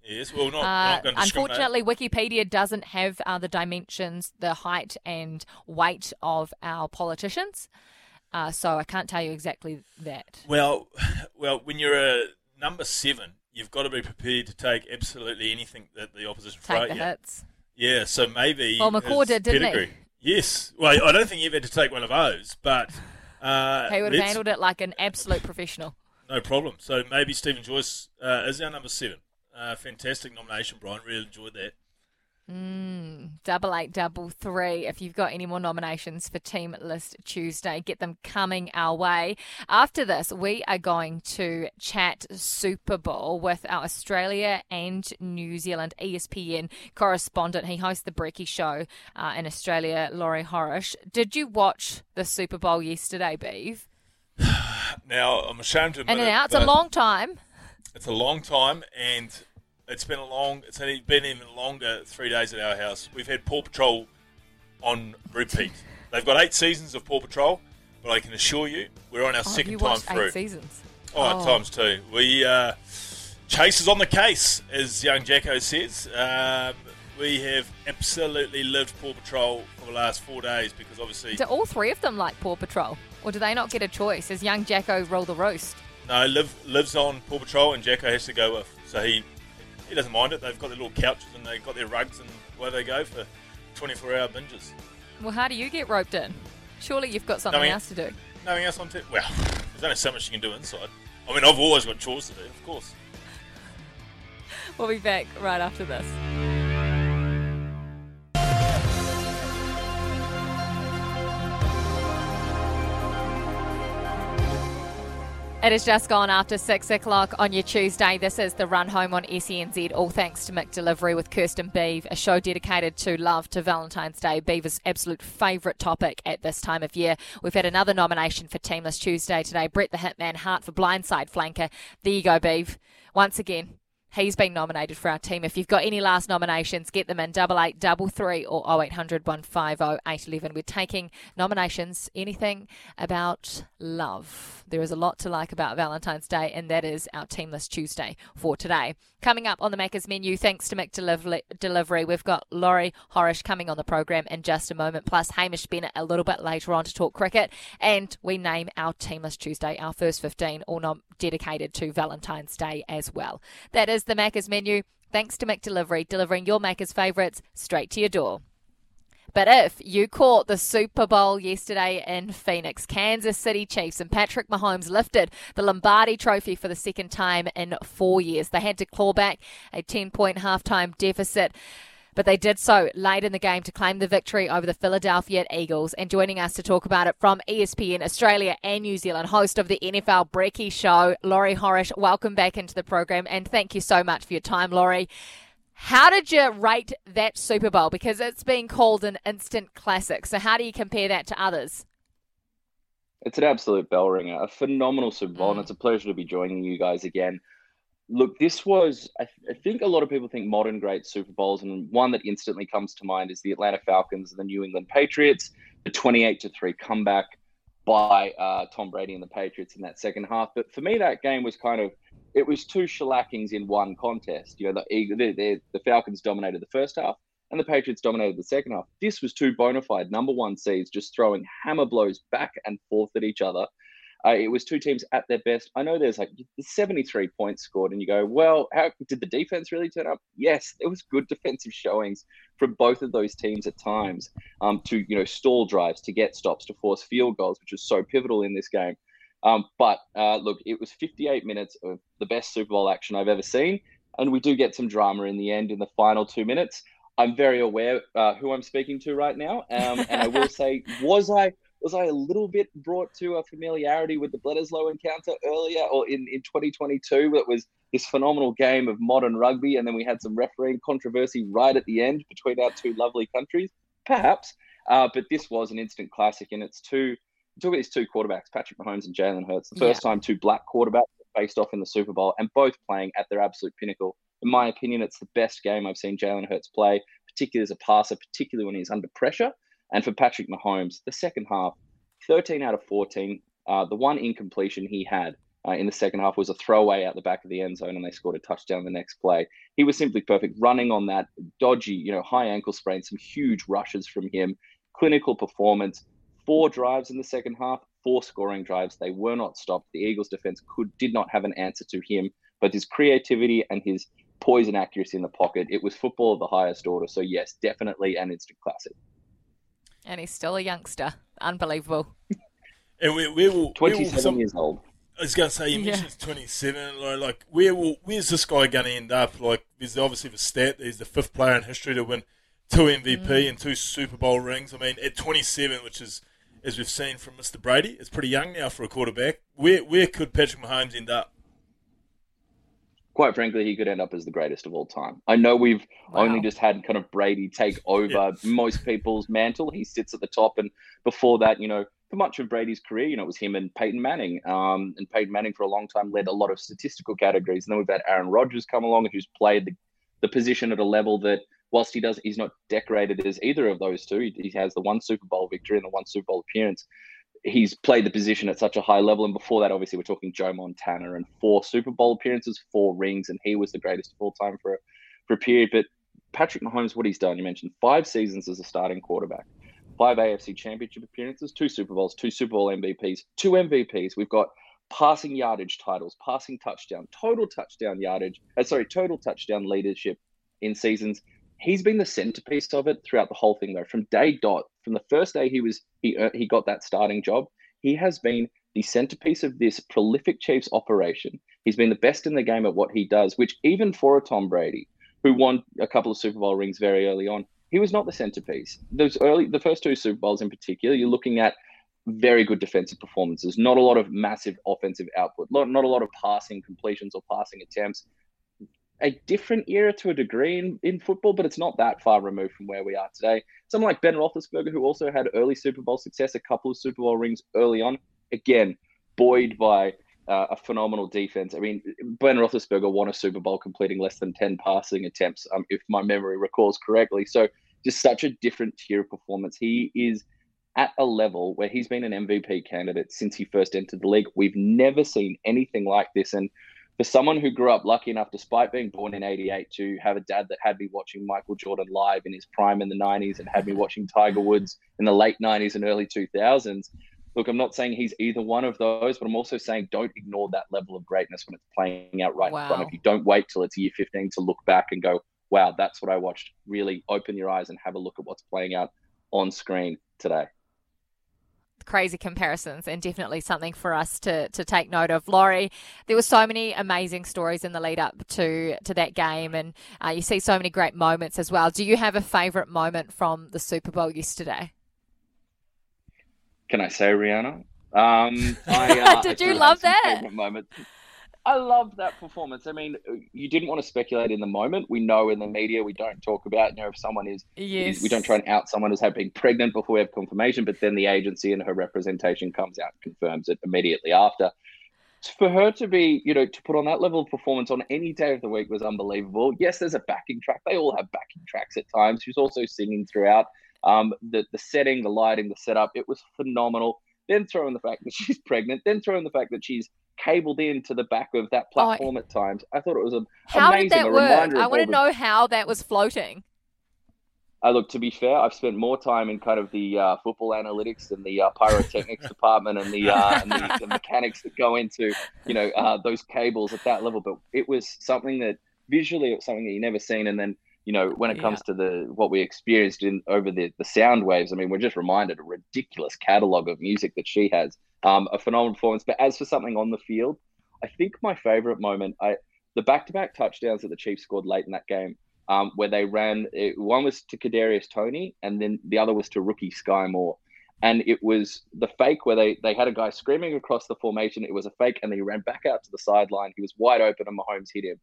Yes, well, not going to unfortunately, Wikipedia doesn't have the dimensions, the height and weight of our politicians, so I can't tell you exactly that. Well, when you're a number 7, you've got to be prepared to take absolutely anything that the opposition throws. Take the hits. Yeah, so maybe. Well, McCord did, didn't he? Yes. Well, I don't think he ever had to take one of those, but he would have handled it like an absolute professional. No problem. So maybe Stephen Joyce is our number 7. Fantastic nomination, Brian. Really enjoyed that. 8833. If you've got any more nominations for Team List Tuesday, get them coming our way. After this, we are going to chat Super Bowl with our Australia and New Zealand ESPN correspondent. He hosts the Brekkie Show in Australia, Laurie Horish. Did you watch the Super Bowl yesterday, Beav? Now, I'm ashamed to admit it's a long time. It's a long time, and it's been even longer 3 days at our house. We've had Paw Patrol on repeat. They've got 8 seasons of Paw Patrol, but I can assure you we're on our second time through. 8 seasons. Times 2. We Chase is on the case, as young Jacko says. We have absolutely lived Paw Patrol for the last 4 days because obviously... Do all 3 of them like Paw Patrol? Or do they not get a choice? Does young Jacko roll the roost? No, Liv lives on Paw Patrol and Jacko has to go with. So he doesn't mind it. They've got their little couches and they've got their rugs and away they go for 24-hour binges. Well, how do you get roped in? Surely you've got something else to do. Nothing else on TV? Well, there's only so much you can do inside. I mean, I've always got chores to do, of course. We'll be back right after this. It has just gone after 6 o'clock on your Tuesday. This is The Run Home on SENZ, all thanks to McDelivery with Kirsten Beeve, a show dedicated to love, to Valentine's Day, Beeve's absolute favourite topic at this time of year. We've had another nomination for Team List Tuesday today, Brett the Hitman Hart for Blindside Flanker. There you go, Beeve. Once again, he's been nominated for our team. If you've got any last nominations, get them in 8833 or 0800 150 811. We're taking nominations, anything about love. There is a lot to like about Valentine's Day, and that is our Team List Tuesday for today. Coming up on the Macca's menu, thanks to McDelivery, we've got Laurie Horish coming on the program in just a moment, plus Hamish Bennett a little bit later on to talk cricket, and we name our Team List Tuesday, our first 15, all dedicated to Valentine's Day as well. That is the Macca's menu, thanks to McDelivery, delivering your Macca's favourites straight to your door. But if you caught the Super Bowl yesterday in Phoenix, Kansas City Chiefs and Patrick Mahomes lifted the Lombardi Trophy for the second time in 4 years. They had to claw back a 10-point halftime deficit, but they did so late in the game to claim the victory over the Philadelphia Eagles. And joining us to talk about it from ESPN Australia and New Zealand, host of the NFL Brekkie Show, Laurie Horish. Welcome back into the program, and thank you so much for your time, Laurie. How did you rate that Super Bowl? Because it's being called an instant classic. So how do you compare that to others? It's an absolute bell ringer, a phenomenal Super Bowl, and it's a pleasure to be joining you guys again. Look, this was, I think a lot of people think modern great Super Bowls, and one that instantly comes to mind is the Atlanta Falcons and the New England Patriots, the 28-3 comeback by Tom Brady and the Patriots in that second half. But for me, that game was kind of, it was two shellackings in one contest. You know, the Falcons dominated the first half and the Patriots dominated the second half. This was two bona fide number 1 seeds just throwing hammer blows back and forth at each other. It was two teams at their best. I know there's like 73 points scored and you go, well, how did the defense really turn up? Yes, there was good defensive showings from both of those teams at times, to, you know, stall drives, to get stops, to force field goals, which was so pivotal in this game. Look, it was 58 minutes of the best Super Bowl action I've ever seen. And we do get some drama in the end, in the final 2 minutes. I'm very aware who I'm speaking to right now. And I will say, was I a little bit brought to a familiarity with the Bledisloe encounter earlier, or in 2022, that was this phenomenal game of modern rugby, and then we had some refereeing controversy right at the end between our two lovely countries, perhaps. But this was an instant classic, and it's two quarterbacks, Patrick Mahomes and Jalen Hurts, the first time two black quarterbacks faced off in the Super Bowl, and both playing at their absolute pinnacle. In my opinion, it's the best game I've seen Jalen Hurts play, particularly as a passer, particularly when he's under pressure. And for Patrick Mahomes, the second half, 13 out of 14. The one incompletion he had in the second half was a throwaway out the back of the end zone, and they scored a touchdown the next play. He was simply perfect, running on that dodgy, high ankle sprain, some huge rushes from him, clinical performance, 4 drives in the second half, 4 scoring drives. They were not stopped. The Eagles defense did not have an answer to him, but his creativity and his poise and accuracy in the pocket, it was football of the highest order. So yes, definitely an instant classic. And he's still a youngster. Unbelievable. And we will 27 years old. I was going to say, you mentioned he's 27. Like, where's this guy going to end up? Like, there's obviously the stat that he's the 5th player in history to win 2 MVP and 2 Super Bowl rings. I mean, at 27, which is, as we've seen from Mr. Brady, it's pretty young now for a quarterback. Where could Patrick Mahomes end up? Quite frankly, he could end up as the greatest of all time. I know we've only just had kind of Brady take over most people's mantle. He sits at the top. And before that, for much of Brady's career, it was him and Peyton Manning. And Peyton Manning for a long time led a lot of statistical categories. And then we've had Aaron Rodgers come along, who's played the position at a level that, whilst he's not decorated as either of those two. He has the 1 Super Bowl victory and the 1 Super Bowl appearance. He's played the position at such a high level. And before that, obviously, we're talking Joe Montana and 4 Super Bowl appearances, 4 rings, and he was the greatest of all time for a period. But Patrick Mahomes, what he's done, you mentioned 5 seasons as a starting quarterback, 5 AFC Championship appearances, 2 Super Bowls, 2 Super Bowl MVPs, 2 MVPs. We've got passing yardage titles, passing touchdown, total touchdown leadership in seasons. He's been the centerpiece of it throughout the whole thing, though. From day dot, from the first day he got that starting job, he has been the centerpiece of this prolific Chiefs operation. He's been the best in the game at what he does, which even for a Tom Brady, who won a couple of Super Bowl rings very early on, he was not the centerpiece. The first 2 Super Bowls in particular, you're looking at very good defensive performances, not a lot of massive offensive output, not a lot of passing completions or passing attempts. A different era to a degree in football, but it's not that far removed from where we are today. Someone like Ben Roethlisberger, who also had early Super Bowl success, a couple of Super Bowl rings early on, again, buoyed by a phenomenal defense. I mean, Ben Roethlisberger won a Super Bowl completing less than 10 passing attempts, if my memory recalls correctly. So just such a different tier of performance. He is at a level where he's been an MVP candidate since he first entered the league. We've never seen anything like this. And for someone who grew up lucky enough, despite being born in 88, to have a dad that had me watching Michael Jordan live in his prime in the 90s and had me watching Tiger Woods in the late 90s and early 2000s, look, I'm not saying he's either one of those, but I'm also saying don't ignore that level of greatness when it's playing out right in front of you. Don't wait till it's year 15 to look back and go, wow, that's what I watched. Really open your eyes and have a look at what's playing out on screen today. Crazy comparisons, and definitely something for us to take note of. Laurie, there were so many amazing stories in the lead up to that game, and you see so many great moments as well. Do you have a favourite moment from the Super Bowl yesterday? Can I say Rihanna? Did you love that? I love that performance. I mean, you didn't want to speculate in the moment. We know in the media we don't talk about, if someone we don't try and out someone as having been pregnant before we have confirmation, but then the agency and her representation comes out and confirms it immediately after. For her to be, to put on that level of performance on any day of the week was unbelievable. Yes, there's a backing track. They all have backing tracks at times. She was also singing throughout. The setting, the lighting, the setup, it was phenomenal. Then throw in the fact that she's pregnant. Then throw in the fact that she's cabled into the back of that platform at times. I thought it was amazing. How did that work? I want to know how that was floating. Look, to be fair, I've spent more time in kind of the football analytics and the pyrotechnics department and the mechanics that go into, those cables at that level. But it was something that visually, it's something that you've never seen. And then, when it comes to what we experienced over the sound waves, I mean, we're just reminded a ridiculous catalog of music that she has, a phenomenal performance. But as for something on the field, I think my favorite moment, the back-to-back touchdowns that the Chiefs scored late in that game, where they ran, one was to Kadarius Toney, and then the other was to rookie Sky Moore. And it was the fake where they had a guy screaming across the formation. It was a fake, and then he ran back out to the sideline. He was wide open, and Mahomes hit him.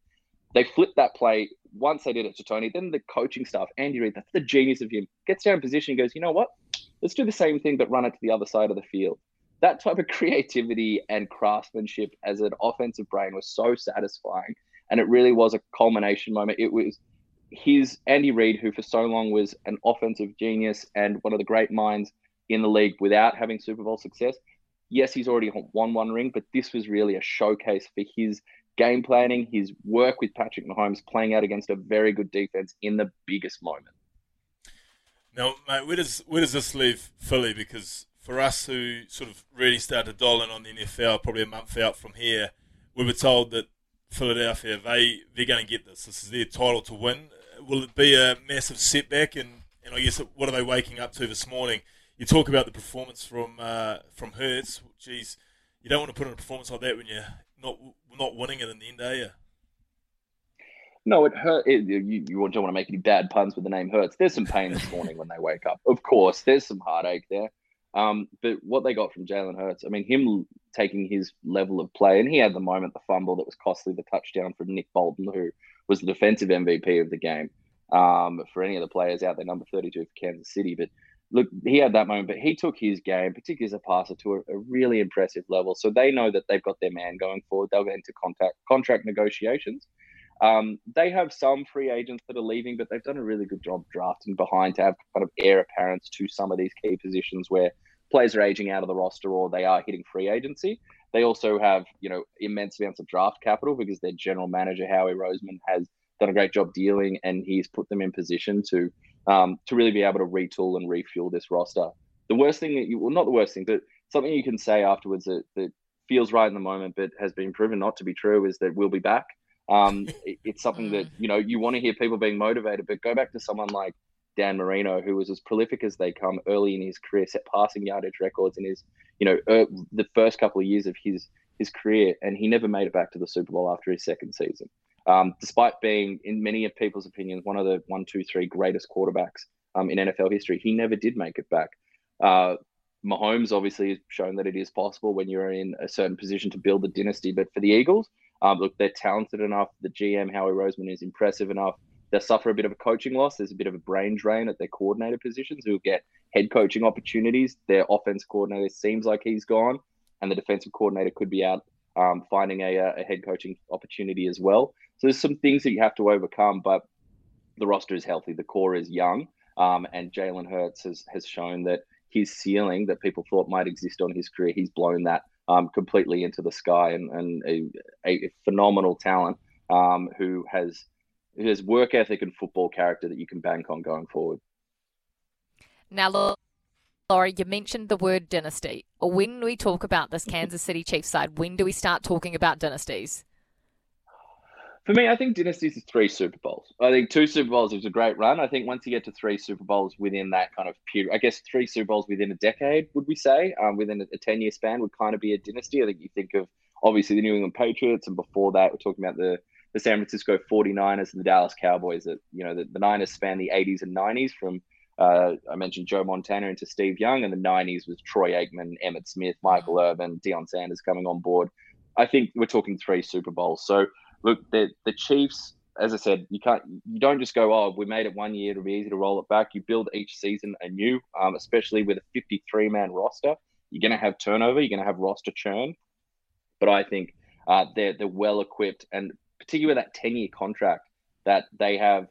They flipped that play. Once they did it to Toney, then the coaching staff, Andy Reid, that's the genius of him, gets down in position and goes, you know what? Let's do the same thing, but run it to the other side of the field. That type of creativity and craftsmanship as an offensive brain was so satisfying. And it really was a culmination moment. It was Andy Reid, who for so long was an offensive genius and one of the great minds in the league without having Super Bowl success. Yes, he's already won one ring, but this was really a showcase for his game planning, his work with Patrick Mahomes, playing out against a very good defense in the biggest moment. Now, mate, where does this leave Philly? Because for us who sort of really started dialing on the NFL probably a month out from here, we were told that Philadelphia, they're going to get this. This is their title to win. Will it be a massive setback? And I guess, what are they waking up to this morning? You talk about the performance from Hurts. Geez, you don't want to put in a performance like that when you're not winning it in the end, are you? No, it hurt. You don't want to make any bad puns with the name Hurts. There's some pain this morning when they wake up. Of course, there's some heartache there. But what they got from Jalen Hurts, I mean, him taking his level of play, and he had the moment, the fumble that was costly, the touchdown from Nick Bolton, who was the defensive MVP of the game. For any of the players out there, number 32 for Kansas City. But look, he had that moment, but he took his game, particularly as a passer, to a really impressive level. So they know that they've got their man going forward. They'll get into contract negotiations. They have some free agents that are leaving, but they've done a really good job drafting behind to have kind of heir apparents to some of these key positions where players are aging out of the roster or they are hitting free agency. They also have, immense amounts of draft capital because their general manager, Howie Roseman, has done a great job dealing, and he's put them in position to really be able to retool and refuel this roster. The worst thing not the worst thing, but something you can say afterwards that feels right in the moment but has been proven not to be true is that we'll be back. It's something that, you want to hear people being motivated, but go back to someone like Dan Marino, who was as prolific as they come early in his career, set passing yardage records in his, the first couple of years of his career, and he never made it back to the Super Bowl after his second season. Despite being, in many of people's opinions, one of the 1, 2, 3 greatest quarterbacks in NFL history, he never did make it back. Mahomes obviously has shown that it is possible when you're in a certain position to build a dynasty, but for the Eagles, look, they're talented enough. The GM, Howie Roseman, is impressive enough. They'll suffer a bit of a coaching loss. There's a bit of a brain drain at their coordinator positions who'll get head coaching opportunities. Their offense coordinator seems like he's gone, and the defensive coordinator could be out finding a head coaching opportunity as well. So there's some things that you have to overcome, but the roster is healthy. The core is young, and Jalen Hurts has shown that his ceiling that people thought might exist on his career, he's blown that completely into the sky, and a phenomenal talent who has work ethic and football character that you can bank on going forward. Now, Laurie, you mentioned the word dynasty. When we talk about this Kansas City Chiefs side, when do we start talking about dynasties? For me, I think dynasties is 3 Super Bowls. I think 2 Super Bowls is a great run. I think once you get to 3 Super Bowls within that kind of period, I guess 3 Super Bowls within a decade, would we say, within a 10-year span would kind of be a dynasty. I think you think of, obviously, the New England Patriots, and before that, we're talking about the San Francisco 49ers and the Dallas Cowboys. That the Niners span the 80s and 90s from, I mentioned Joe Montana into Steve Young, and the 90s was Troy Aikman, Emmitt Smith, Michael Irvin, Deion Sanders coming on board. I think we're talking 3 Super Bowls. So, look, the Chiefs, as I said, you don't just go, we made it one year, it'll be easy to roll it back. You build each season anew, especially with a 53-man roster. You're going to have turnover. You're going to have roster churn. But I think they're well-equipped, and particularly with that 10-year contract that they had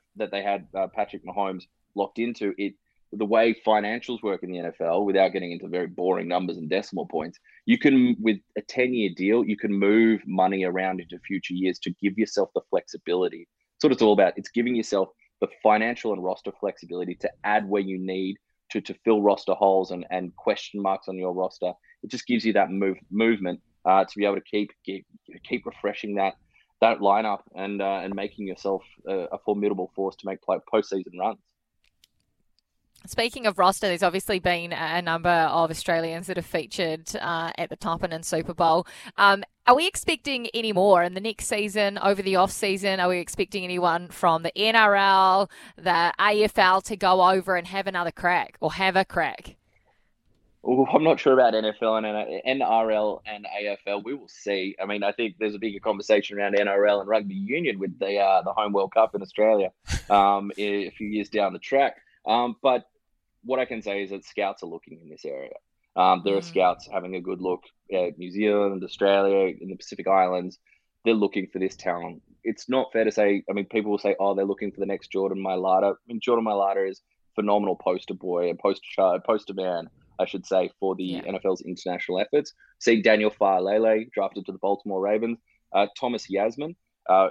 Patrick Mahomes locked into, it, the way financials work in the NFL, without getting into very boring numbers and decimal points, you can, with a 10-year deal, you can move money around into future years to give yourself the flexibility. It's all about. It's giving yourself the financial and roster flexibility to add where you need to fill roster holes and question marks on your roster. It just gives you that movement to be able to keep refreshing that lineup and making yourself a formidable force to make postseason runs. Speaking of roster, there's obviously been a number of Australians that have featured at the Tarpon and Super Bowl. Are we expecting any more in the next season, over the off-season? Are we expecting anyone from the NRL, the AFL to go over and have another crack or have a crack? Ooh, I'm not sure about NFL and NRL and AFL. We will see. I mean, I think there's a bigger conversation around NRL and rugby union with the home World Cup in Australia a few years down the track. But what I can say is that scouts are looking in this area. There are scouts having a good look at New Zealand, Australia, in the Pacific Islands. They're looking for this talent. It's not fair to say, I mean, people will say, oh, they're looking for the next Jordan Mailata. I mean, Jordan Mailata is a phenomenal poster boy, and poster man, I should say, for the NFL's international efforts. Seeing Daniel Fa'alele drafted to the Baltimore Ravens. Thomas Yasmin,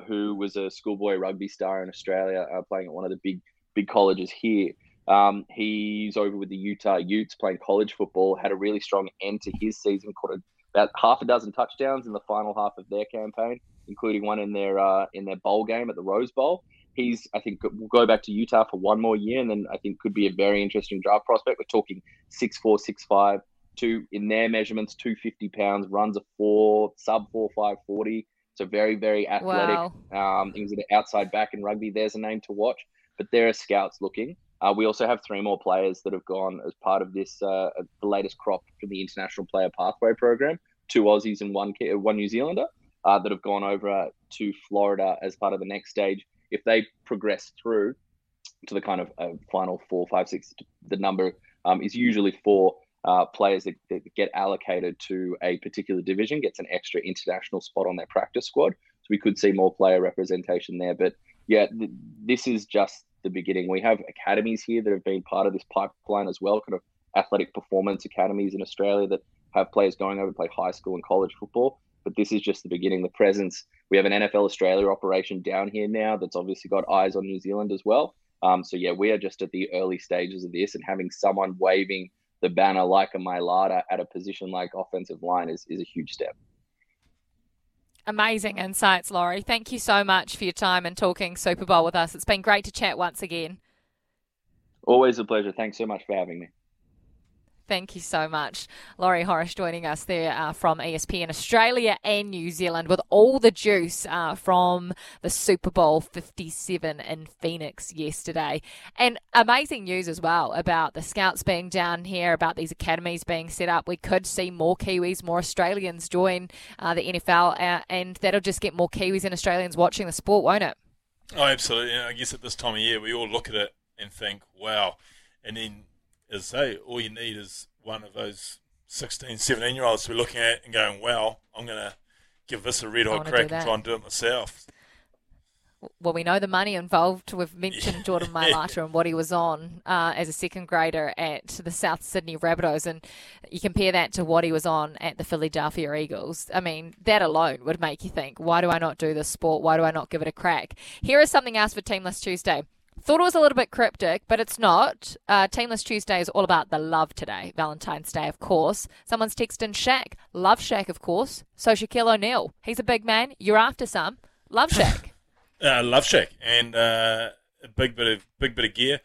who was a schoolboy rugby star in Australia, playing at one of the big colleges here. He's over with the Utah Utes playing college football, had a really strong end to his season, caught about half a dozen touchdowns in the final half of their campaign, including one in their bowl game at the Rose Bowl. He's, I think, will go back to Utah for one more year, and then I think could be a very interesting draft prospect. We're talking 6'4", 6'5", in their measurements, 250 pounds, runs a sub 4, 540. So very, very athletic. Wow. He was an outside back in rugby. There's a name to watch. But there are scouts looking. We also have three more players that have gone as part of this, the latest crop from the International Player Pathway Program, two Aussies and one New Zealander that have gone over to Florida as part of the next stage. If they progress through to the kind of final 4, 5, 6, the number is usually 4 players that get allocated to a particular division, gets an extra international spot on their practice squad. So we could see more player representation there. But yeah, this is just the beginning. We have academies here that have been part of this pipeline as well, kind of athletic performance academies in Australia that have players going over to play high school and college football. But this is just the beginning. The presence, we have an NFL Australia operation down here now that's obviously got eyes on New Zealand as well. So yeah, we are just at the early stages of this, and having someone waving the banner like a Mailata at a position like offensive line is a huge step. Amazing insights, Laurie. Thank you so much for your time and talking Super Bowl with us. It's been great to chat once again. Always a pleasure. Thanks so much for having me. Thank you so much. Laurie Horrish joining us there from ESPN Australia and New Zealand with all the juice from the Super Bowl 57 in Phoenix yesterday. And amazing news as well about the scouts being down here, about these academies being set up. We could see more Kiwis, more Australians join the NFL, and that'll just get more Kiwis and Australians watching the sport, won't it? Oh, absolutely. And I guess at this time of year, we all look at it and think, wow. And then, as I say, all you need is one of those 16, 17-year-olds we're looking at and going, wow, I'm going to give this a red-hot crack and try and do it myself. Well, we know the money involved. We've mentioned Jordan Mailata and what he was on as a second grader at the South Sydney Rabbitohs, and you compare that to what he was on at the Philadelphia Eagles. I mean, that alone would make you think, why do I not do this sport? Why do I not give it a crack? Here is something else for Teamless Tuesday. Thought it was a little bit cryptic, but it's not. Teamless Tuesday is all about the love today. Valentine's Day, of course. Someone's texted in Shaq. Love Shaq, of course. So Shaquille O'Neal. He's a big man. You're after some. Love Shaq. Love Shaq. And a big bit of gear.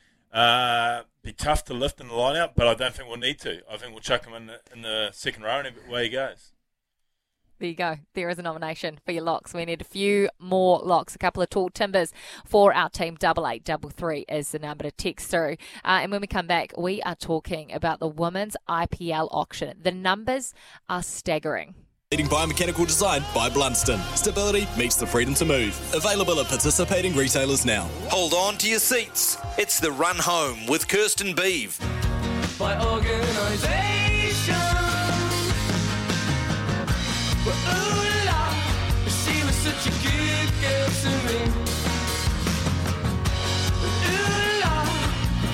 Be tough to lift in the lineup, but I don't think we'll need to. I think we'll chuck him in the second row and away he goes. There you go. There is a nomination for your locks. We need a few more locks, a couple of tall timbers for our team. 8833 is the number to text through. And when we come back, we are talking about the women's IPL auction. The numbers are staggering. Leading biomechanical design by Blunsdon. Stability meets the freedom to move. Available at participating retailers now. Hold on to your seats. It's the run home with Kirsten Beeve. By organisation. Well, ooh, la, she was such a good girl to me. Ooh, la,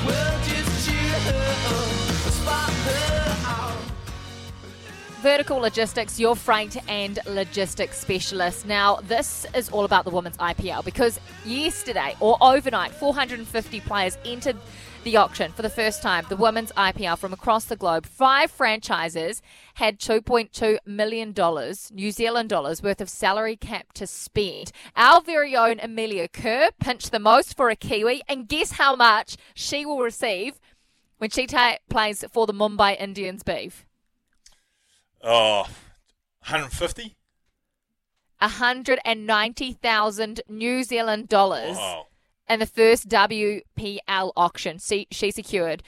well, just cheer her up, spot her out. Vertical Logistics, your freight and logistics specialist. Now, this is all about the Women's IPL because yesterday or overnight, 450 players entered the auction for the first time, the Women's IPL from across the globe. 5 franchises had $2.2 million, New Zealand dollars, worth of salary cap to spend. Our very own Amelia Kerr pinched the most for a Kiwi, and guess how much she will receive when she plays for the Mumbai Indians Beef? Oh, 150? $190,000 New Zealand dollars. Wow. And the first WPL auction she secured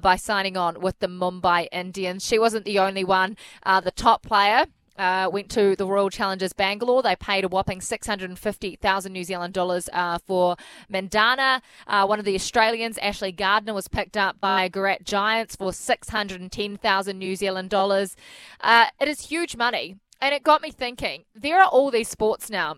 by signing on with the Mumbai Indians. She wasn't the only one. The top player went to the Royal Challengers Bangalore. They paid a whopping $650,000 New Zealand dollars for Mandana. One of the Australians, Ashley Gardner, was picked up by Gujarat Giants for $610,000 New Zealand dollars. It is huge money, and it got me thinking, there are all these sports now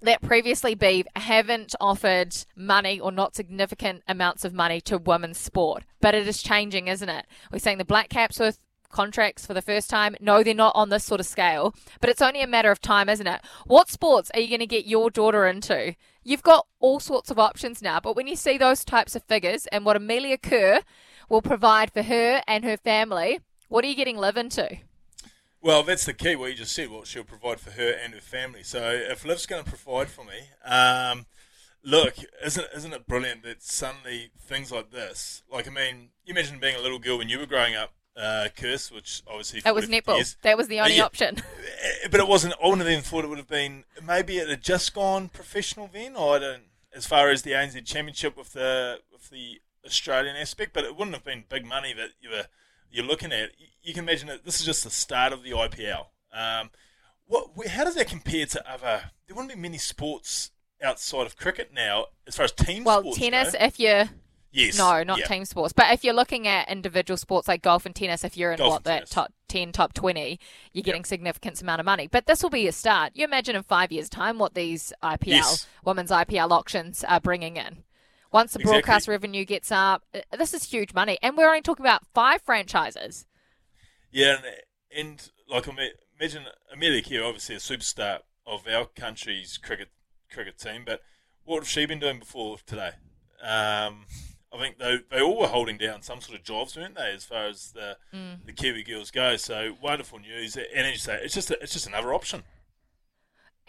that previously haven't offered money or not significant amounts of money to women's sport. But it is changing, isn't it? We're seeing the Black Caps with contracts for the first time. No, they're not on this sort of scale, but it's only a matter of time, isn't it? What sports are you going to get your daughter into? You've got all sorts of options now, but when you see those types of figures and what Amelia Kerr will provide for her and her family, what are you getting Liv into? Well, that's the key, what you just said, what she'll provide for her and her family. So if Liv's going to provide for me, look, isn't it brilliant that suddenly things like this, like, I mean, you imagine being a little girl when you were growing up, Kirst, which obviously... It was netball. Years. That was the only option. But it wasn't, I wouldn't have even thought it would have been, maybe it had just gone professional then, or I don't, as far as the ANZ Championship with the Australian aspect, but it wouldn't have been big money that you're looking at. You can imagine that this is just the start of the IPL. How does that compare to other? There wouldn't be many sports outside of cricket now, as far as team sports. Well, tennis, if you're... Yes. No, not team sports. But if you're looking at individual sports like golf and tennis, if you're in that top 10, top 20, you're getting significant amount of money. But this will be a start. You imagine in 5 years' time what these IPL, women's IPL auctions are bringing in. Once the broadcast revenue gets up, this is huge money. And we're only talking about 5 franchises. Yeah, and like, imagine Amelia Kerr, obviously a superstar of our country's cricket team, but what have she been doing before today? I think they all were holding down some sort of jobs, weren't they, as far as the Kiwi girls go. So wonderful news. And as you say, it's just another option.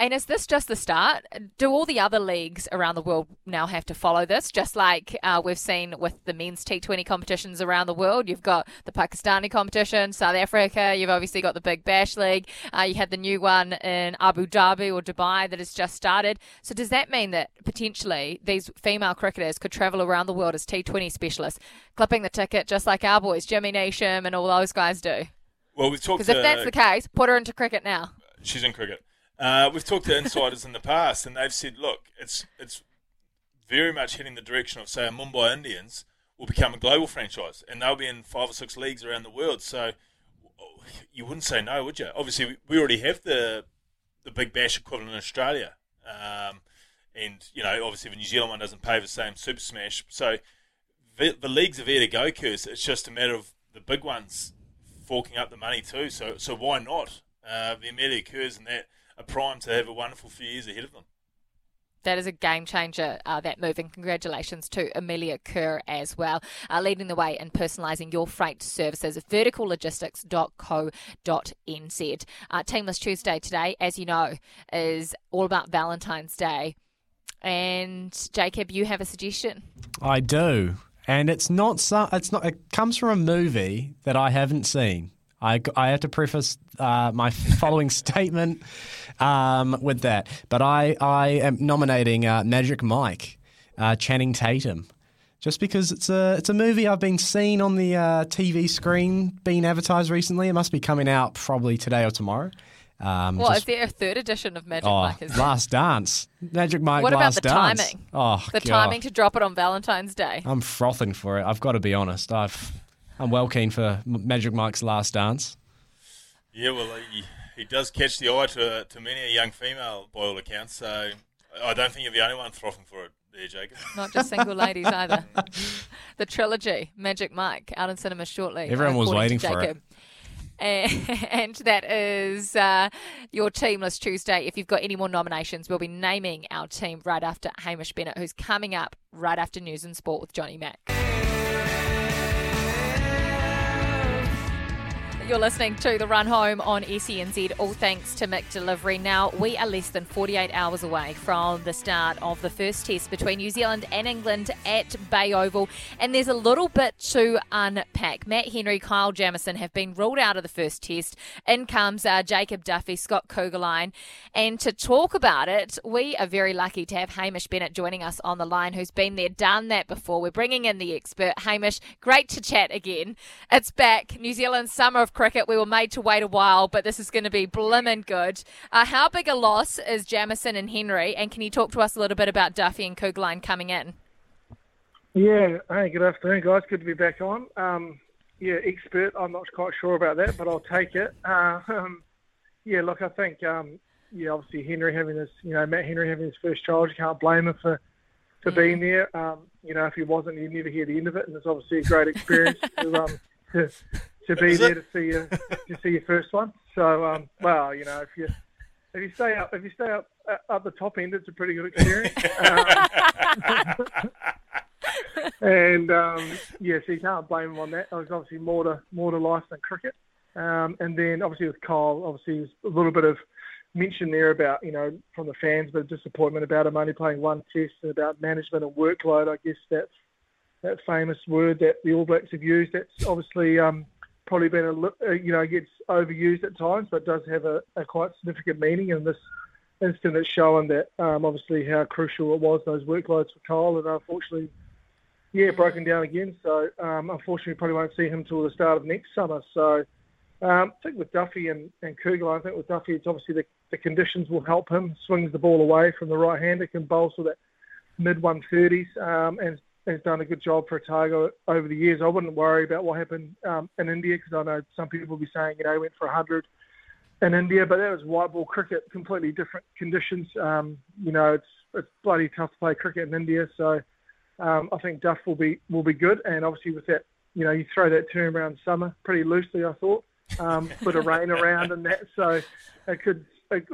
And is this just the start? Do all the other leagues around the world now have to follow this? Just like we've seen with the men's T20 competitions around the world. You've got the Pakistani competition, South Africa. You've obviously got the Big Bash League. You had the new one in Abu Dhabi or Dubai that has just started. So does that mean that potentially these female cricketers could travel around the world as T20 specialists, clipping the ticket just like our boys, Jimmy Neesham and all those guys do? Well, we've talked. Because if that's the case, put her into cricket now. She's in cricket. We've talked to insiders in the past, and they've said, look, it's very much heading the direction of, say, a Mumbai Indians will become a global franchise, and they'll be in 5 or 6 leagues around the world. So you wouldn't say no, would you? Obviously, we already have the Big Bash equivalent in Australia. And, you know, obviously the New Zealand one doesn't pay the same Super Smash. So the leagues are there to go, Kirst. It's just a matter of the big ones forking up the money too. So why not? The Amelia Kerrs and that are primed to have a wonderful few years ahead of them. That is a game changer, that move, and congratulations to Amelia Kerr as well, leading the way in personalising your freight services, verticallogistics.co.nz. Teamless Tuesday today, as you know, is all about Valentine's Day. And Jacob, you have a suggestion? I do, and it comes from a movie that I haven't seen. I have to preface my following statement with that. But I am nominating Magic Mike, Channing Tatum, just because it's a movie I've been seeing on the TV screen, being advertised recently. It must be coming out probably today or tomorrow. Is there a third edition of Magic Mike? Last Dance. Magic Mike Last Dance. What about the timing? Timing to drop it on Valentine's Day. I'm frothing for it. I've got to be honest. I'm well keen for Magic Mike's Last Dance. Yeah, well, he does catch the eye to many a young female, by all accounts, so I don't think you're the only one frothing for it there, Jacob. Not just single ladies either. The trilogy, Magic Mike, out in cinema shortly. Everyone was waiting for it. And that is your Teamless Tuesday. If you've got any more nominations, we'll be naming our team right after Hamish Bennett, who's coming up right after News and Sport with Johnny Mack. You're listening to The Run Home on SENZ, all thanks to Mick Delivery. Now, we are less than 48 hours away from the start of the first test between New Zealand and England at Bay Oval, and there's a little bit to unpack. Matt Henry, Kyle Jamieson have been ruled out of the first test. In comes Jacob Duffy, Scott Kugelheim, and to talk about it, we are very lucky to have Hamish Bennett joining us on the line, who's been there, done that before. We're bringing in the expert. Hamish, great to chat again. It's back, New Zealand summer of cricket. We were made to wait a while, but this is going to be blimmin' good. How big a loss is Jamieson and Henry, and can you talk to us a little bit about Duffy and Kugelheim coming in? Yeah, hey, good afternoon, guys. Good to be back on. Expert, I'm not quite sure about that, but I'll take it. I think, obviously Henry having his, Matt Henry having his first child, you can't blame him for being there. If he wasn't, you'd never hear the end of it, and it's obviously a great experience to be there to see your first one. So, if you stay up the top end, it's a pretty good experience. So you can't blame him on that. There's obviously more to life than cricket. And then obviously with Kyle, there's a little bit of mention there about from the fans, but disappointment about him only playing one test and about management and workload. I guess that's that famous word that the All Blacks have used. That's obviously probably been gets overused at times, but does have a quite significant meaning. In this instance, it's shown that obviously how crucial it was, those workloads for Kyle, and unfortunately, broken down again. So unfortunately, probably won't see him till the start of next summer. So I think with Duffy and Kugelheim, it's obviously the conditions will help him. Swings the ball away from the right hander, can bowl so that mid 130s, and has done a good job for Otago over the years. I wouldn't worry about what happened in India, because I know some people will be saying, he went for 100 in India, but that was white ball cricket, completely different conditions. It's bloody tough to play cricket in India, so I think Duff will be good. And obviously with that, you throw that term around summer pretty loosely, I thought, bit of rain around and that, so it'll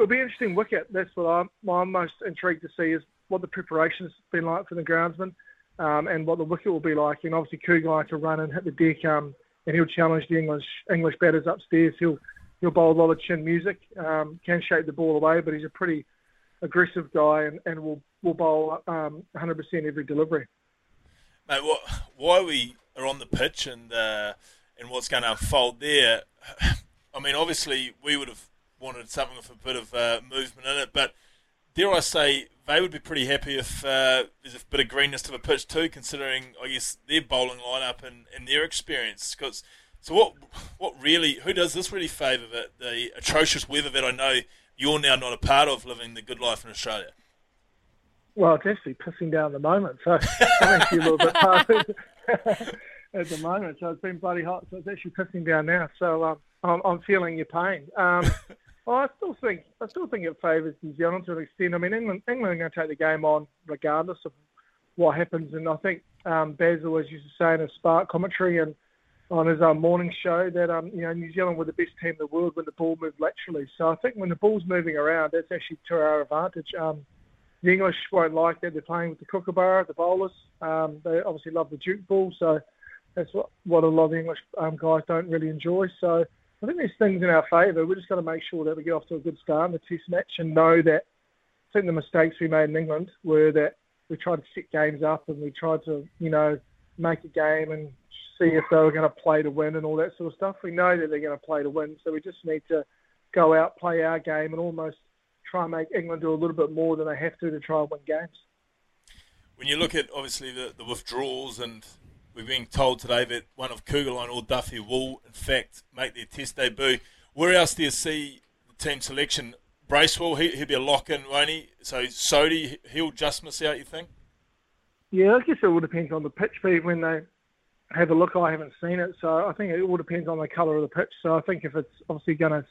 be an interesting wicket. That's what I'm most intrigued to see, is what the preparation's been like for the groundsman. And what the wicket will be like, and obviously Kugelheim to run and hit the deck, and he'll challenge the English batters upstairs. He'll bowl a lot of chin music, can shape the ball away, but he's a pretty aggressive guy, and will bowl 100% every delivery. Mate, why we are on the pitch and what's going to unfold there? I mean, obviously we would have wanted something with a bit of movement in it, but dare I say, they would be pretty happy if there's a bit of greenness to the pitch too, considering, I guess, their bowling lineup and their experience. So what really, who does this really favour, the atrocious weather that I know you're now not a part of, living the good life in Australia? Well, it's actually pissing down at the moment, so I'm actually a little bit hard at the moment. So it's been bloody hot, so it's actually pissing down now. So I'm feeling your pain. Well, I still think it favours New Zealand to an extent. I mean, England are going to take the game on regardless of what happens. And I think Baz always used to say in his Spark commentary and on his morning show that New Zealand were the best team in the world when the ball moved laterally. So I think when the ball's moving around, that's actually to our advantage. The English won't like that. They're playing with the kookaburra, the bowlers. They obviously love the Duke ball, so that's what a lot of the English guys don't really enjoy. So I think there's things in our favour. We're just going to make sure that we get off to a good start in the test match and know that I think the mistakes we made in England were that we tried to set games up and we tried to, make a game and see if they were going to play to win and all that sort of stuff. We know that they're going to play to win, so we just need to go out, play our game and almost try and make England do a little bit more than they have to try and win games. When you look at, obviously, the withdrawals and... We've been told today that one of Kugelheim or Duffy will, in fact, make their test debut. Where else do you see the team selection? Bracewell, he'll be a lock-in, won't he? So Sodhi, he'll just miss out, you think? Yeah, I guess it all depends on the pitch speed when they have a look. I haven't seen it, so I think it all depends on the colour of the pitch. So I think if it's obviously going to...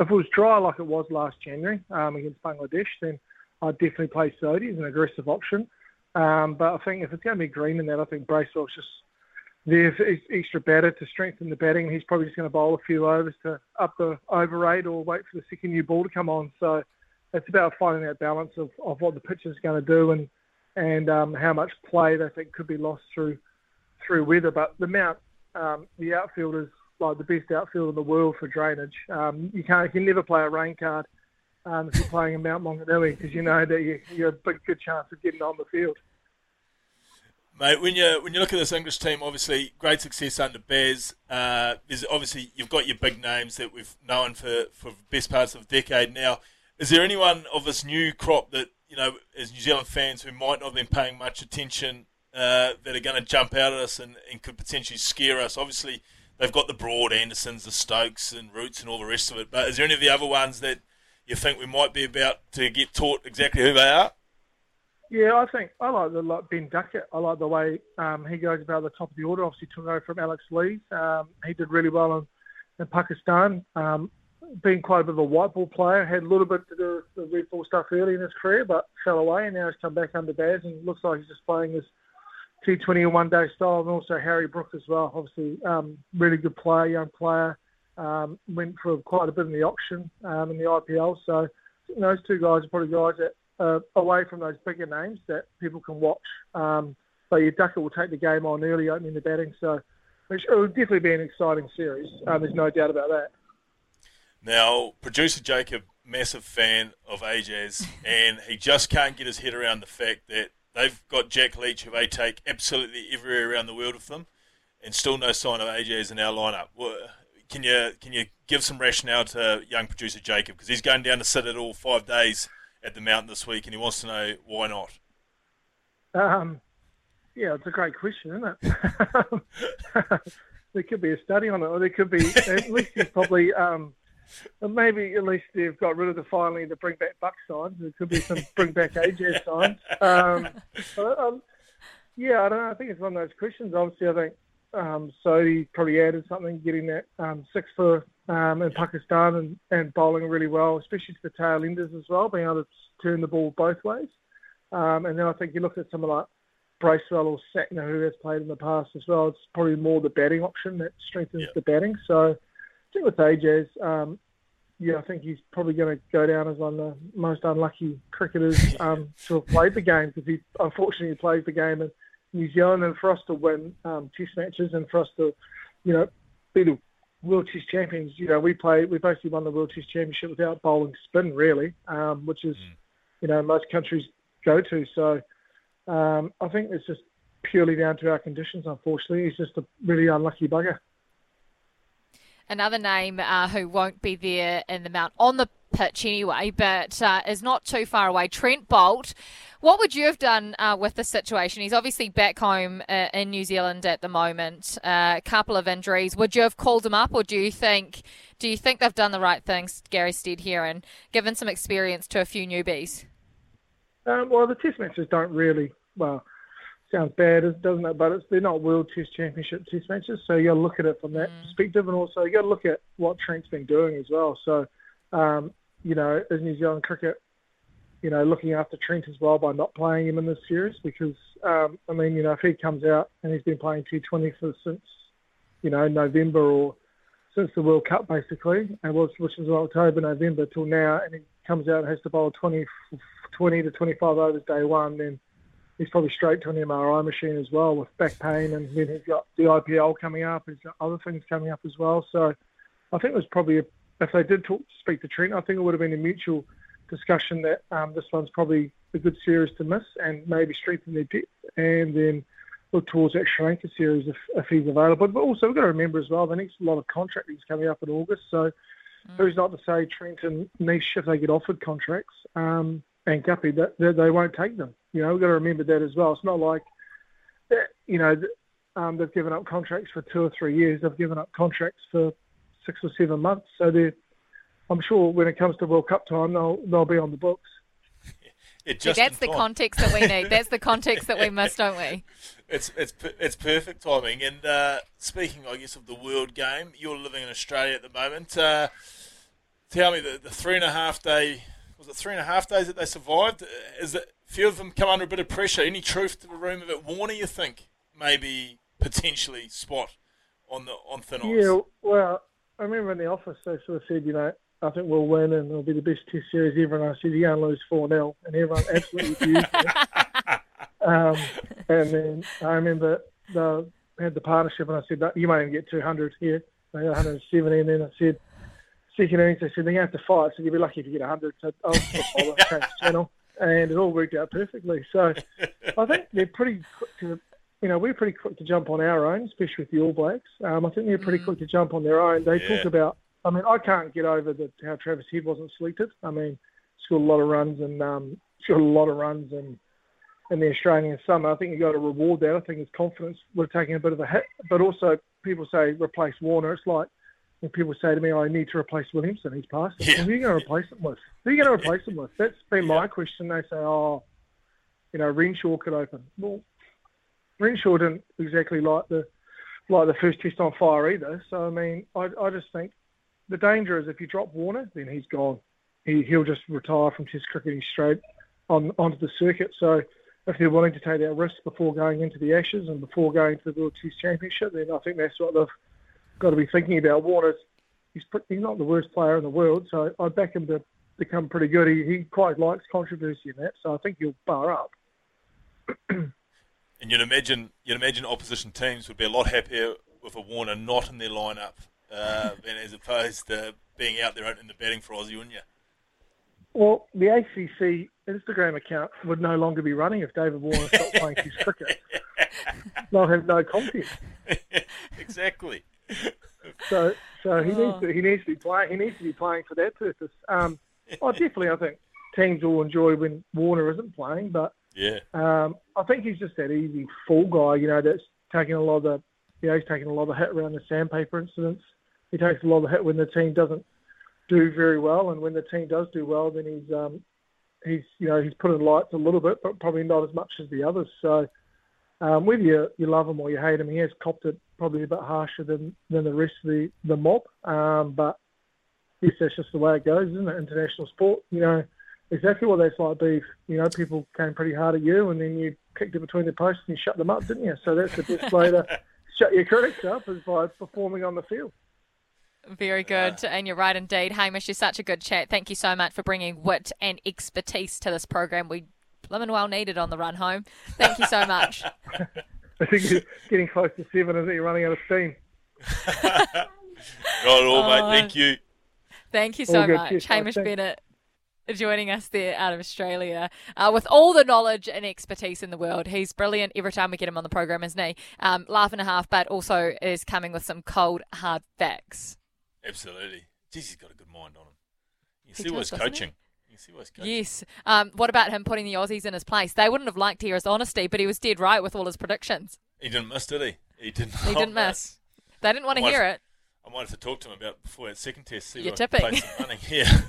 if it was dry like it was last January against Bangladesh, then I'd definitely play Sodhi as an aggressive option. But I think if it's going to be green in that, I think Bracewell's just There's extra batter to strengthen the batting. He's probably just going to bowl a few overs to up the over rate or wait for the second new ball to come on. So it's about finding that balance of what the pitcher's going to do and how much play they think could be lost through weather. But the Mount, the outfielder's like the best outfield in the world for drainage. You can never play a rain card if you're playing in Mount Maunganui, because you know that you're a big good chance of getting on the field. Mate, when you look at this English team, obviously great success under Baz. There's obviously you've got your big names that we've known for the best parts of a decade now. Is there anyone of this new crop that, you know, as New Zealand fans who might not have been paying much attention that are going to jump out at us and could potentially scare us? Obviously, they've got the Broad, Andersons, the Stokes and Roots and all the rest of it. But is there any of the other ones that you think we might be about to get taught exactly who they are? Yeah, I like Ben Duckett. I like the way he goes about the top of the order. Obviously, took over from Alex Lees. He did really well in Pakistan. Being quite a bit of a white ball player, had a little bit to do with the red ball stuff early in his career, but fell away, and now he's come back under Baz, and looks like he's just playing his T20 and one-day style, and also Harry Brook as well. Obviously, really good player, young player. Went for quite a bit in the auction in the IPL. So those two guys are probably guys that away from those bigger names that people can watch. But your Duckett will take the game on early, opening the batting. So it will definitely be an exciting series. There's no doubt about that. Now, producer Jacob, massive fan of Ajaz, and he just can't get his head around the fact that they've got Jack Leach, who they take absolutely everywhere around the world with them, and still no sign of Ajaz in our lineup. Can you give some rationale to young producer Jacob? Because he's going down to sit at all 5 days at the Mount this week, and he wants to know why not. Yeah, it's a great question, isn't it? There could be a study on it, or there could be at least he's probably maybe at least they've got rid of the bring back Buck signs. There could be some bring back AJ signs. I don't know. I think it's one of those questions. Obviously, I think Sodhi probably added something, getting that six for in Pakistan and bowling really well, especially to the tail enders as well, being able to turn the ball both ways. And then I think you look at someone like Bracewell or Sackner, who has played in the past as well. It's probably more the batting option that strengthens the batting. So I think with Ajaz, I think he's probably going to go down as one of the most unlucky cricketers to have played the game, because he unfortunately plays the game in New Zealand. And for us to win test matches and for us to, be the World Test Champions, we basically won the World Test Championship without bowling spin, really, which is, most countries go to. So I think it's just purely down to our conditions, unfortunately. He's just a really unlucky bugger. Another name who won't be there in the Mount on the pitch anyway, but is not too far away, Trent Bolt. What would you have done with this situation? He's obviously back home in New Zealand at the moment. A couple of injuries. Would you have called him up, or do you think they've done the right things, Gary Stead here, and given some experience to a few newbies? The test matches don't really, sounds bad, doesn't it? But they're not World Test Championship test matches, so you got to look at it from that perspective, and also you got to look at what Trent's been doing as well. So, as New Zealand cricket, looking after Trent as well by not playing him in this series, because if he comes out and he's been playing T20 since November, or since the World Cup basically, and which is October, November till now, and he comes out and has to bowl 20 to 25 overs day one, then he's probably straight to an MRI machine as well with back pain, and then he's got the IPL coming up, he's got other things coming up as well. So I think it was probably, if they did speak to Trent, I think it would have been a mutual discussion that this one's probably a good series to miss and maybe strengthen their depth, and then look towards that Sri Lanka series if he's available. But also we've got to remember as well, the next lot of contracting is coming up in August, so who's not to say Trent and Nish, if they get offered contracts, and Guppy, that they won't take them. We've got to remember that as well. It's not like that, they've given up contracts for 2 or 3 years. They've given up contracts for 6 or 7 months. So I'm sure when it comes to World Cup time, they'll be on the books. That's the context that we need. That's the context that we must, don't we? It's perfect timing. And speaking, I guess, of the world game, you're living in Australia at the moment. Tell me, the 3.5 day... Was it 3.5 days that they survived? Is it, few of them come under a bit of pressure? Any truth to the rumour that Warner, you think, maybe potentially spot on thin ice. Yeah, well, I remember in the office they sort of said, you know, I think we'll win and it'll be the best test series ever. And I said, you're going to lose 4-0. And everyone absolutely abused it. And then I remember they had the partnership and I said, you might even get 200 here. They got 170. And then I said, second innings, they said, they're going to have to fight. So you'll be lucky if you get 100. So I'll change channel. And it all worked out perfectly. So I think they're pretty quick to, you know, we're pretty quick to jump on our own, especially with the All Blacks. I think they're pretty quick to jump on their own. They talk about, I mean, I can't get over how Travis Head wasn't selected. I mean, scored a lot of runs and in the Australian summer. I think you got to reward that. I think his confidence would have taken a bit of a hit. But also, people say replace Warner. It's like when people say to me, I need to replace Williamson. He's passed it. Yeah. Who are you going to replace him with? That's been my question. They say, Renshaw could open. Well, Renshaw didn't exactly like the first test on fire either. So, I mean, I just think the danger is if you drop Warner, then he's gone. He'll just retire from Test cricket and straight onto the circuit. So if they're willing to take that risk before going into the Ashes and before going to the World Test Championship, then I think that's what they've got to be thinking about. Warner's he's not the worst player in the world, so I'd back him to become pretty good. He quite likes controversy in that, so I think he'll bar up. And you'd imagine opposition teams would be a lot happier with a Warner not in their lineup than as opposed to being out there in the batting for Aussie, wouldn't you? Well, the ACC Instagram account would no longer be running if David Warner stopped playing his cricket. They'll have no content. Exactly. So he needs to be playing for that purpose. I think teams will enjoy when Warner isn't playing, but I think he's just that easy fall guy. You know, that's taking a lot of the, you know, he's taking a lot of hit around the sandpaper incidents. He takes a lot of hit when the team doesn't do very well, and when the team does do well, then he's put in lights a little bit, but probably not as much as the others. So whether you love him or you hate him, he has copped it probably a bit harsher than the rest of the mob. But yes, that's just the way it goes, isn't it? International sport, you know, exactly what that's like. Beef, you know, people came pretty hard at you, and then you kicked it between the posts and you shut them up, didn't you? So that's the best way to shut your critics up, is by performing on the field. Very good, and you're right indeed. Hamish, you're such a good chat. Thank you so much for bringing wit and expertise to this program. We blooming well needed on the run home. Thank you so much. I think you're getting close to 7, isn't it? You're running out of steam. Not at all, mate. Thank you. Thank you so much. Yes, Hamish Bennett joining us there out of Australia with all the knowledge and expertise in the world. He's brilliant every time we get him on the program, isn't he? Laugh and a half, but also is coming with some cold, hard facts. Absolutely. Geez, he's got a good mind on him. You can see why he's coaching. Yes. What about him putting the Aussies in his place? They wouldn't have liked to hear his honesty, but he was dead right with all his predictions. He didn't miss, did he? He didn't miss. They didn't want to hear it. I might have to talk to him about before that second test. See, you're tipping. Play some money. Yeah.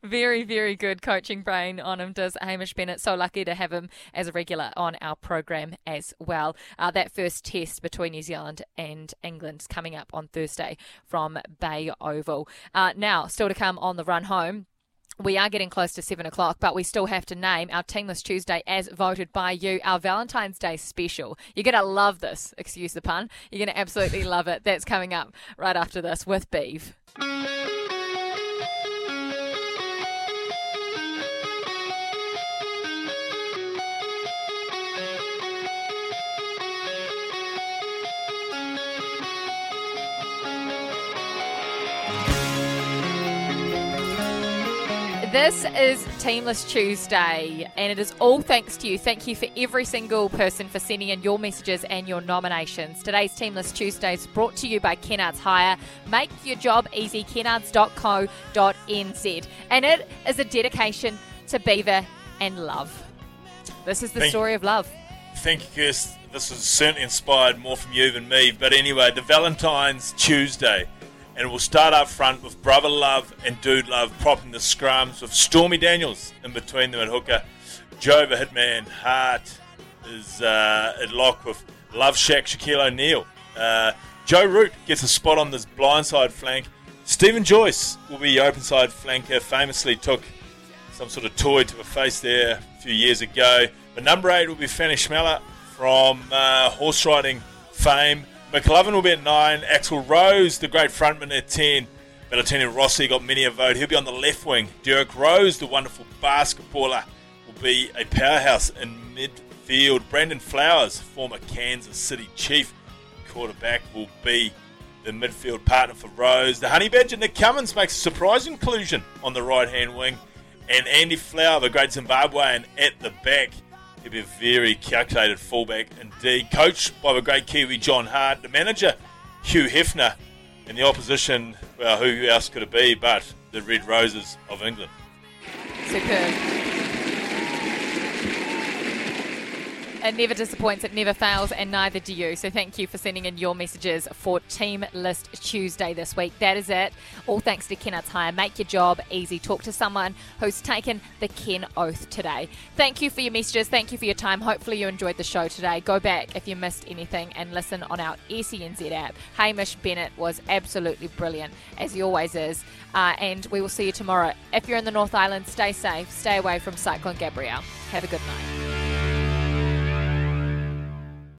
Very, very good coaching brain on him, does Hamish Bennett. So lucky to have him as a regular on our program as well. That first test between New Zealand and England is coming up on Thursday from Bay Oval. Now, still to come on the run home, we are getting close to 7 o'clock, but we still have to name our Teamless Tuesday as voted by you, our Valentine's Day special. You're going to love this, excuse the pun. You're going to absolutely love it. That's coming up right after this with Beeve. This is Teamless Tuesday, and it is all thanks to you. Thank you for every single person for sending in your messages and your nominations. Today's Teamless Tuesday is brought to you by Kennards Hire. Make your job easy, kennards.co.nz. And it is a dedication to Beaver and love. This is the story of love. Thank you, Kirst. This has certainly inspired more from you than me. But anyway, the Valentine's Tuesday. And we'll start up front with Brother Love and Dude Love propping the scrums with Stormy Daniels in between them at hooker. Joe the Hitman Hart is at lock with Love Shack Shaquille O'Neal. Joe Root gets a spot on this blindside flank. Stephen Joyce will be open side flanker. Famously took some sort of toy to the face there a few years ago. But number 8 will be Fanny Schmeller. from horse riding fame. McLovin will be at 9. Axel Rose, the great frontman, at 10. Valentino Rossi got many a vote. He'll be on the left wing. Derek Rose, the wonderful basketballer, will be a powerhouse in midfield. Brandon Flowers, former Kansas City Chief quarterback, will be the midfield partner for Rose. The honey badger, Nick Cummins, makes a surprise inclusion on the right-hand wing. And Andy Flower, the great Zimbabwean, at the back. He'll be a very calculated fullback indeed. Coached by the great Kiwi John Hart. The manager, Hugh Hefner. And the opposition, well, who else could it be but the Red Roses of England? Superb. It never disappoints, it never fails, and neither do you. So thank you for sending in your messages for Team List Tuesday this week. That is it. All thanks to Kennards Hire. Make your job easy. Talk to someone who's taken the Ken Oath today. Thank you for your messages. Thank you for your time. Hopefully you enjoyed the show today. Go back if you missed anything and listen on our SENZ app. Hamish Bennett was absolutely brilliant, as he always is. And we will see you tomorrow. If you're in the North Island, stay safe. Stay away from Cyclone Gabrielle. Have a good night.